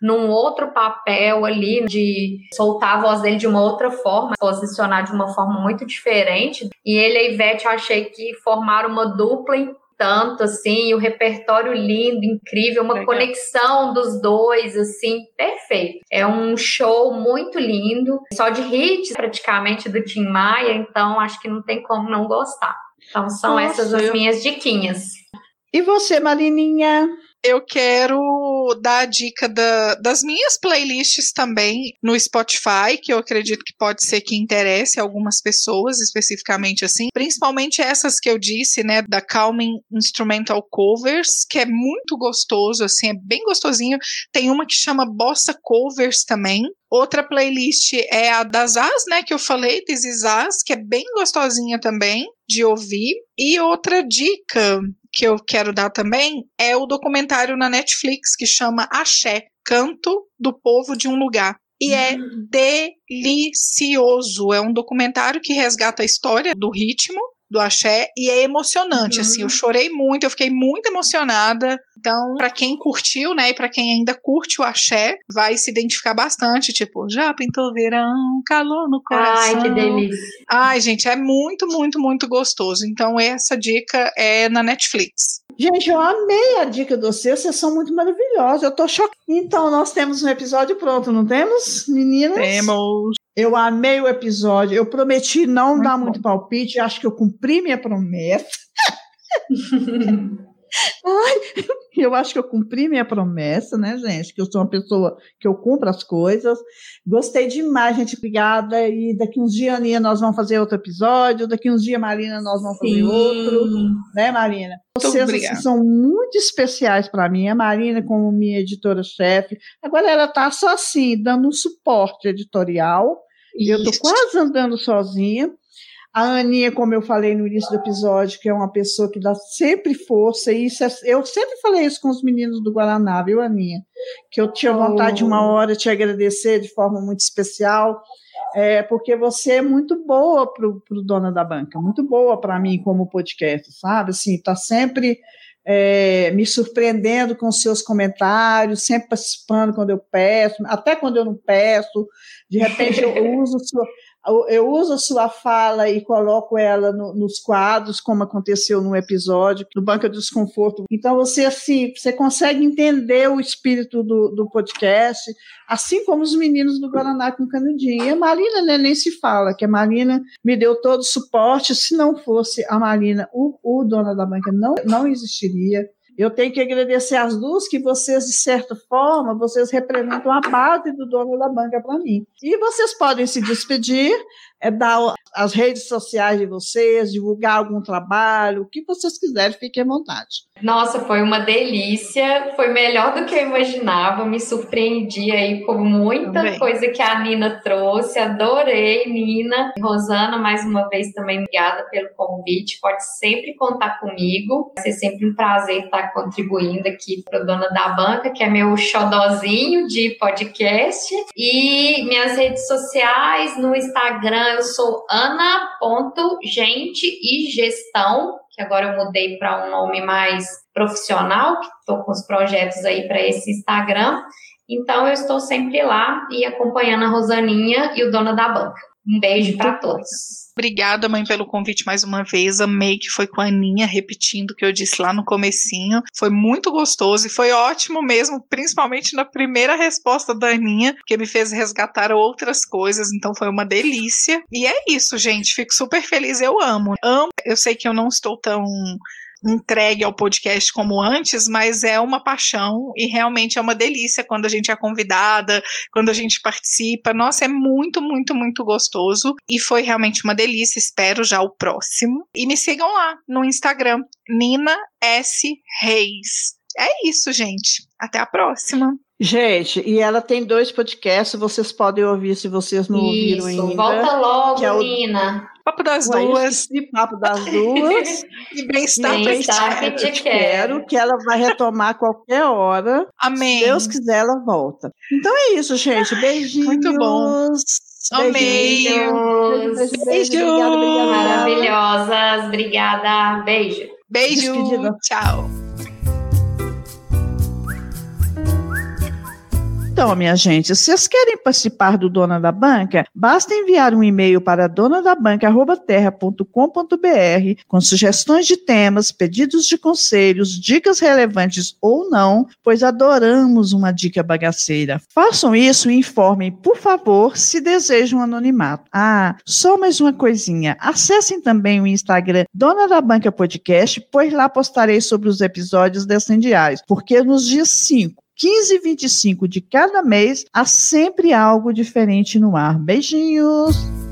num outro papel ali, de soltar a voz dele de uma outra forma, posicionar de uma forma muito diferente. E ele e a Ivete, eu achei que formaram uma dupla em tanto, assim, o repertório lindo, incrível, uma legal conexão dos dois, assim, perfeito. É um show muito lindo, só de hits praticamente do Tim Maia, então acho que não tem como não gostar. Então são Nossa, essas as eu... minhas diquinhas. E você, Marininha? Eu quero dar a dica da, das minhas playlists também no Spotify, que eu acredito que pode ser que interesse algumas pessoas especificamente assim, principalmente essas que eu disse, né, da Calming Instrumental Covers, que é muito gostoso, assim, é bem gostosinho. Tem uma que chama Bossa Covers também. Outra playlist é a da Zaz, né, que eu falei, This is Zaz, que é bem gostosinha também de ouvir. E outra dica que eu quero dar também é o documentário na Netflix que chama Axé, Canto do Povo de um Lugar. E é delicioso. É um documentário que resgata a história do ritmo do axé e é emocionante, uhum. assim, eu chorei muito, eu fiquei muito emocionada. Então, pra quem curtiu, né, e pra quem ainda curte o axé, vai se identificar bastante, tipo, já pintou verão, calor no coração. Ai, que delícia. Ai, gente, é muito, muito, muito gostoso. Então, essa dica é na Netflix. Gente, eu amei a dica de vocês, vocês são muito maravilhosos, eu tô chocada. Então, nós temos um episódio pronto, não temos, meninas? Temos. Eu amei o episódio, eu prometi não muito dar bom. muito palpite, acho que eu cumpri minha promessa. Ai, eu acho que eu cumpri minha promessa, né, gente? Que eu sou uma pessoa que eu cumpro as coisas. Gostei demais, gente, obrigada. E daqui uns dias, Aninha, nós vamos fazer outro episódio. Daqui uns dias, Marina, nós vamos Sim. fazer outro. Né, Marina? Vocês assim, são muito especiais para mim. A Marina, como minha editora-chefe, agora ela tá só assim, dando um suporte editorial. E eu tô quase andando sozinha. A Aninha, como eu falei no início do episódio, que é uma pessoa que dá sempre força, e isso é, eu sempre falei isso com os meninos do Guaraná, viu, Aninha? Que eu tinha vontade oh. de uma hora te agradecer de forma muito especial, é, porque você é muito boa pro, pro Dona da Banca, muito boa para mim como podcast, sabe? Assim, tá sempre é, me surpreendendo com os seus comentários, sempre participando quando eu peço, até quando eu não peço, de repente eu uso o seu... Eu uso a sua fala e coloco ela no, nos quadros, como aconteceu num episódio do Banco do Desconforto. Então, você, assim, você consegue entender o espírito do, do podcast, assim como os meninos do Guaraná com Canudinho. E a Marina, né, nem se fala, que a Marina me deu todo o suporte. Se não fosse a Marina, o, o Dona da Banca não, não existiria. Eu tenho que agradecer às duas que vocês, de certa forma, vocês representam a base do Dono da Banca para mim. E vocês podem se despedir, é, dar as redes sociais de vocês, divulgar algum trabalho, o que vocês quiserem, fiquem à vontade. Nossa, foi uma delícia, foi melhor do que eu imaginava, me surpreendi aí com muita também. coisa que a Nina trouxe, adorei, Nina. Rosana, mais uma vez também, obrigada pelo convite, pode sempre contar comigo, vai ser sempre um prazer estar contribuindo aqui para o Dona da Banca, que é meu xodózinho de podcast, e minhas redes sociais, no Instagram eu sou ana.gente e gestão, que agora eu mudei para um nome mais profissional, que estou com os projetos aí para esse Instagram. Então, eu estou sempre lá e acompanhando a Rosaninha e o Dona da Banca. Um beijo para todos. Obrigada, mãe, pelo convite mais uma vez. Amei que foi com a Aninha, repetindo o que eu disse lá no comecinho. Foi muito gostoso e foi ótimo mesmo, principalmente na primeira resposta da Aninha, que me fez resgatar outras coisas. Então foi uma delícia. E é isso, gente. Fico super feliz. Eu amo. Amo. Eu sei que eu não estou tão entregue ao podcast como antes, mas é uma paixão e realmente é uma delícia quando a gente é convidada, quando a gente participa. Nossa, é muito, muito, muito gostoso e foi realmente uma delícia. Espero já o próximo. E me sigam lá no Instagram, Nina S. Reis. É isso, gente. Até a próxima. Gente, e ela tem dois podcasts, vocês podem ouvir se vocês não ouviram ainda. Isso, volta logo, é o... Nina. Papo das Ué, duas. E papo das duas. E bem-estar, bem-estar que te quero. Que ela vai retomar a qualquer hora. Amém. Se Deus quiser, ela volta. Então é isso, gente. Beijinhos. Muito bom. Amei. Beijos. Beijos. Beijos. Obrigada, obrigada. Maravilhosas. Obrigada. Beijo. Beijo. Despedida. Tchau. Então, minha gente, se vocês querem participar do Dona da Banca, basta enviar um e-mail para dona da banca arroba terra ponto com ponto b r com sugestões de temas, pedidos de conselhos, dicas relevantes ou não, pois adoramos uma dica bagaceira. Façam isso e informem, por favor, se desejam anonimato. Ah, só mais uma coisinha. Acessem também o Instagram Dona da Banca Podcast, pois lá postarei sobre os episódios descendiais, porque nos dias cinco, quinze e vinte e cinco de cada mês, há sempre algo diferente no ar. Beijinhos!